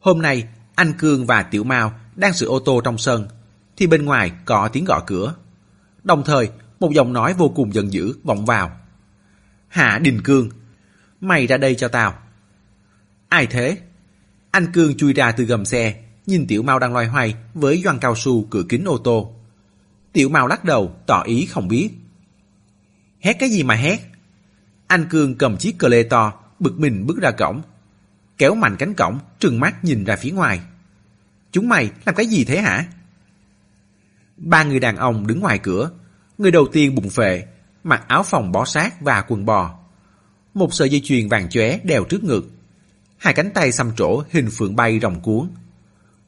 Hôm nay, anh Cương và Tiểu Mao đang sửa ô tô trong sân, thì bên ngoài có tiếng gõ cửa. Đồng thời, một giọng nói vô cùng giận dữ vọng vào. Hạ Đình Cương, mày ra đây cho tao. Ai thế? Anh Cương chui ra từ gầm xe, nhìn Tiểu Mao đang loay hoay với gioăng cao su cửa kính ô tô. Tiểu Mao lắc đầu, tỏ ý không biết. Hét cái gì mà hét? Anh Cương cầm chiếc cờ lê to, bực mình bước ra cổng, kéo mạnh cánh cổng, trừng mắt nhìn ra phía ngoài. Chúng mày làm cái gì thế hả? Ba người đàn ông đứng ngoài cửa. Người đầu tiên bụng phệ, mặc áo phòng bó sát và quần bò, một sợi dây chuyền vàng chóe đeo trước ngực, hai cánh tay xăm trổ hình phượng bay rồng cuốn.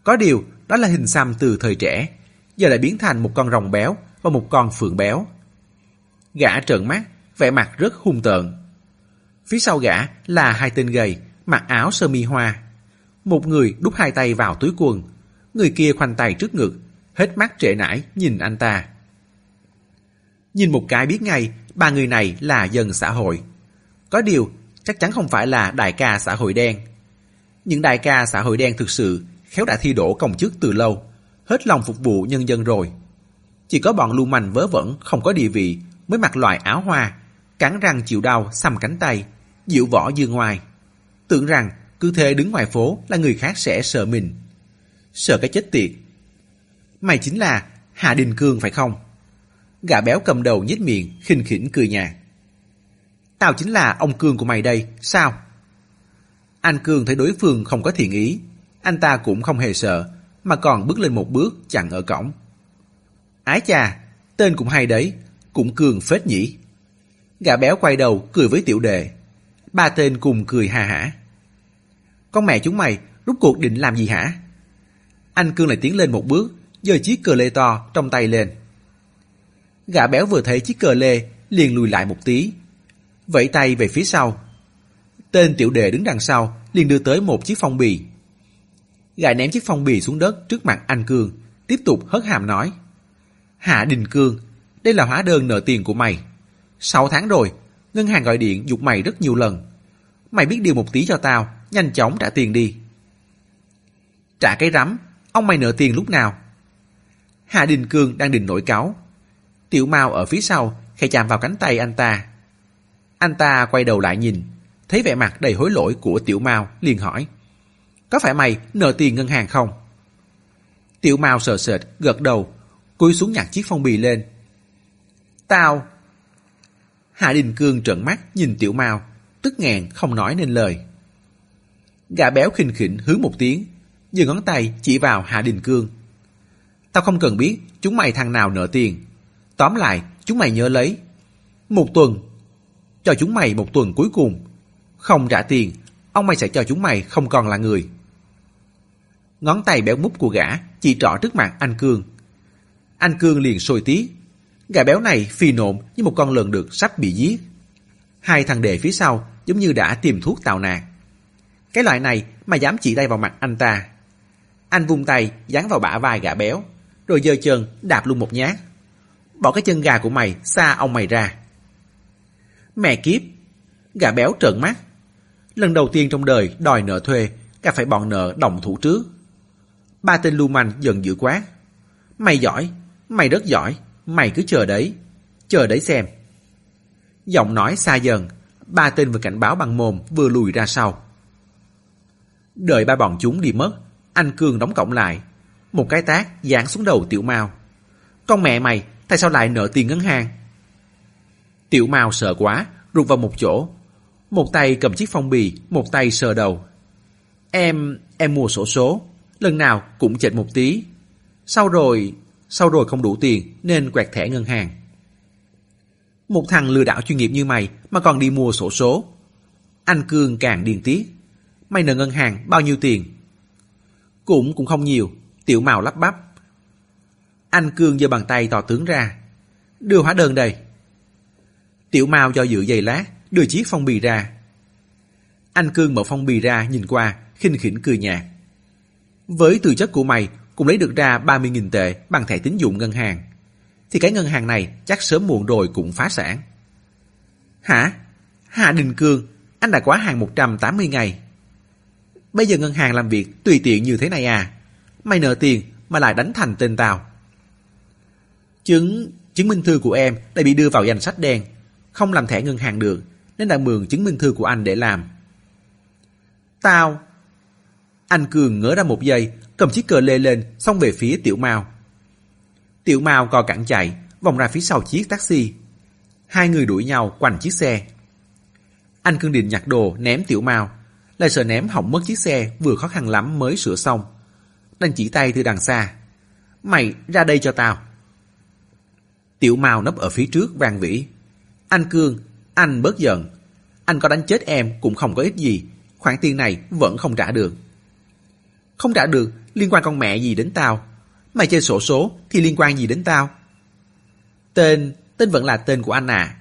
Có điều đó là hình xăm từ thời trẻ, giờ lại biến thành một con rồng béo và một con phượng béo. Gã trợn mắt, vẻ mặt rất hung tợn. Phía sau gã là hai tên gầy mặc áo sơ mi hoa, một người đút hai tay vào túi quần, người kia khoanh tay trước ngực, hết mắt trễ nải nhìn anh ta. Nhìn một cái biết ngay ba người này là dân xã hội. Có điều chắc chắn không phải là đại ca xã hội đen. Những đại ca xã hội đen thực sự khéo đã thi đỗ công chức từ lâu, hết lòng phục vụ nhân dân rồi. Chỉ có bọn lưu manh vớ vẩn không có địa vị mới mặc loại áo hoa, cắn răng chịu đau xăm cánh tay, dịu võ dương ngoài, tưởng rằng cứ thế đứng ngoài phố là người khác sẽ sợ mình. Sợ cái chết tiệt. Mày chính là Hạ Đình Cương phải không? Gã béo cầm đầu nhếch miệng khinh khỉnh cười nhạt. Tao chính là ông Cương của mày đây, sao? Anh Cương thấy đối phương không có thiện ý, anh ta cũng không hề sợ, mà còn bước lên một bước chặn ở cổng. Ái chà, tên cũng hay đấy, cũng Cương phết nhỉ. Gã béo quay đầu cười với tiểu đệ. Ba tên cùng cười hà hả. Con mẹ chúng mày, rút cuộc định làm gì hả? Anh Cương lại tiến lên một bước, giơ chiếc cờ lê to trong tay lên. Gã béo vừa thấy chiếc cờ lê liền lùi lại một tí, vẫy tay về phía sau. Tên tiểu đệ đứng đằng sau liền đưa tới một chiếc phong bì. Gã ném chiếc phong bì xuống đất trước mặt anh Cương, tiếp tục hất hàm nói: Hạ Đình Cương, đây là hóa đơn nợ tiền của mày. 6 tháng rồi, ngân hàng gọi điện giục mày rất nhiều lần. Mày biết điều một tí cho tao, nhanh chóng trả tiền đi. Trả cái rắm, ông mày nợ tiền lúc nào? Hạ Đình Cương đang định nổi cáu. Tiểu Mao ở phía sau khẽ chạm vào cánh tay anh ta. Anh ta quay đầu lại nhìn, thấy vẻ mặt đầy hối lỗi của Tiểu Mao liền hỏi: Có phải mày nợ tiền ngân hàng không? Tiểu Mao sờ sệt, gật đầu, cúi xuống nhặt chiếc phong bì lên. Tao... Hạ Đình Cương trợn mắt nhìn Tiểu Mao, tức nghẹn không nói nên lời. Gã béo khinh khỉnh hứ một tiếng, giơ ngón tay chỉ vào Hạ Đình Cương. Tao không cần biết chúng mày thằng nào nợ tiền. Tóm lại, chúng mày nhớ lấy. 1 tuần. Cho chúng mày 1 tuần cuối cùng. Không trả tiền, ông mày sẽ cho chúng mày không còn là người. Ngón tay béo múp của gã chỉ trỏ trước mặt anh Cương. Anh Cương liền sôi tí. Gã béo này phi nộm như một con lợn đực sắp bị giết. 2 thằng đệ phía sau giống như đã tìm thuốc tạo nạn. Cái loại này mà dám chỉ tay vào mặt anh ta. Anh vung tay giáng vào bả vai gã béo, rồi giơ chân đạp luôn một nhát. Bỏ cái chân gà của mày xa ông mày ra. Mẹ kiếp! Gã béo trợn mắt. Lần đầu tiên trong đời đòi nợ thuê, gã phải bọn nợ đồng thủ trước. 3 tên lưu manh giận dữ quát: Mày giỏi, mày rất giỏi, mày cứ chờ đấy xem. Giọng nói xa dần, 3 tên vừa cảnh báo bằng mồm vừa lùi ra sau. Đợi 3 bọn chúng đi mất, anh Cương đóng cổng lại, một cái tát giáng xuống đầu Tiểu Mao. Con mẹ mày, tại sao lại nợ tiền ngân hàng? Tiểu Mao sợ quá, rụt vào một chỗ, một tay cầm chiếc phong bì, một tay sờ đầu. Em mua xổ số, lần nào cũng chệch một tí. Sau rồi không đủ tiền nên quẹt thẻ ngân hàng. Một thằng lừa đảo chuyên nghiệp như mày mà còn đi mua xổ số. Anh Cương càng điên tiết. Mày nợ ngân hàng bao nhiêu tiền? Cũng không nhiều, Tiểu Mao lắp bắp. Anh Cương giơ bàn tay to tướng ra. Đưa hóa đơn đây. Tiểu Mao do dự giây lát, đưa chiếc phong bì ra. Anh Cương mở phong bì ra nhìn qua, khinh khỉnh cười nhạt. Với tư chất của mày cũng lấy được ra 30.000 tệ bằng thẻ tín dụng ngân hàng, thì cái ngân hàng này chắc sớm muộn rồi cũng phá sản. Hả? Hạ Đình Cương, anh đã quá hạn 180 ngày. Bây giờ ngân hàng làm việc tùy tiện như thế này à? Mày nợ tiền mà lại đánh thành tên tao. Chứng minh thư của em đã bị đưa vào danh sách đen, không làm thẻ ngân hàng được, nên đã mượn chứng minh thư của anh để làm. Tao... Anh Cường ngỡ ra một giây, cầm chiếc cờ lê lên, xông về phía Tiểu Mao. Tiểu Mao co cẳng chạy, vòng ra phía sau chiếc taxi. 2 người đuổi nhau quanh chiếc xe. Anh Cường định nhặt đồ ném Tiểu Mao, lại sợ ném hỏng mất chiếc xe vừa khó khăn lắm mới sửa xong. Đành chỉ tay từ đằng xa. Mày ra đây cho tao. Tiểu Mao nấp ở phía trước vang vĩ. Anh Cường, anh bớt giận. Anh có đánh chết em cũng không có ích gì, khoản tiền này vẫn không trả được. Không trả được, liên quan con mẹ gì đến tao? Mày chơi xổ số thì liên quan gì đến tao? Tên vẫn là tên của anh à?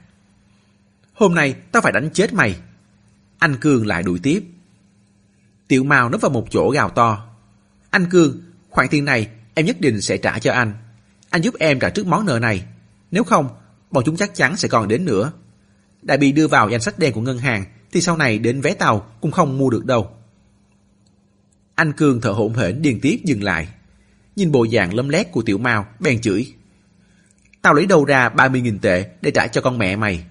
Hôm nay tao phải đánh chết mày. Anh Cương lại đuổi tiếp. Tiểu Mao nấp vào một chỗ gào to. Anh Cương, khoản tiền này em nhất định sẽ trả cho anh. Anh giúp em trả trước món nợ này. Nếu không, bọn chúng chắc chắn sẽ còn đến nữa. Đã bị đưa vào danh sách đen của ngân hàng thì sau này đến vé tàu cũng không mua được đâu. Anh Cương thở hổn hển điên tiết dừng lại. Nhìn bộ dạng lấm lét của Tiểu Mao bèn chửi. Tao lấy đâu ra 30.000 tệ để trả cho con mẹ mày?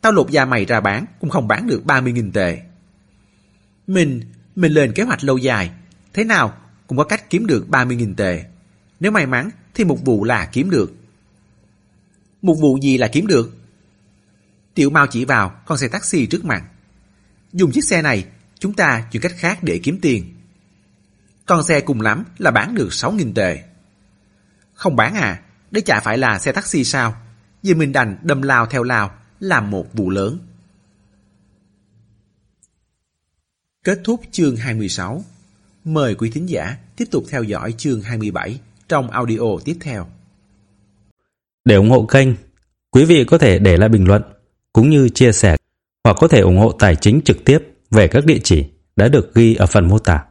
Tao lột da mày ra bán cũng không bán được 30.000 tệ. Mình lên kế hoạch lâu dài, thế nào cũng có cách kiếm được 30.000 tệ. Nếu may mắn thì một vụ là kiếm được. Một vụ gì là kiếm được? Tiểu Mao chỉ vào con xe taxi trước mặt. Dùng chiếc xe này, chúng ta chuyển cách khác để kiếm tiền. Con xe cùng lắm là bán được 6.000 tệ. Không bán à? Đấy chả phải là xe taxi sao? Vì mình đành đâm lao theo lao, làm một vụ lớn. Kết thúc chương 26. Mời quý thính giả tiếp tục theo dõi chương 27 trong audio tiếp theo. Để ủng hộ kênh, quý vị có thể để lại bình luận cũng như chia sẻ, hoặc có thể ủng hộ tài chính trực tiếp về các địa chỉ đã được ghi ở phần mô tả.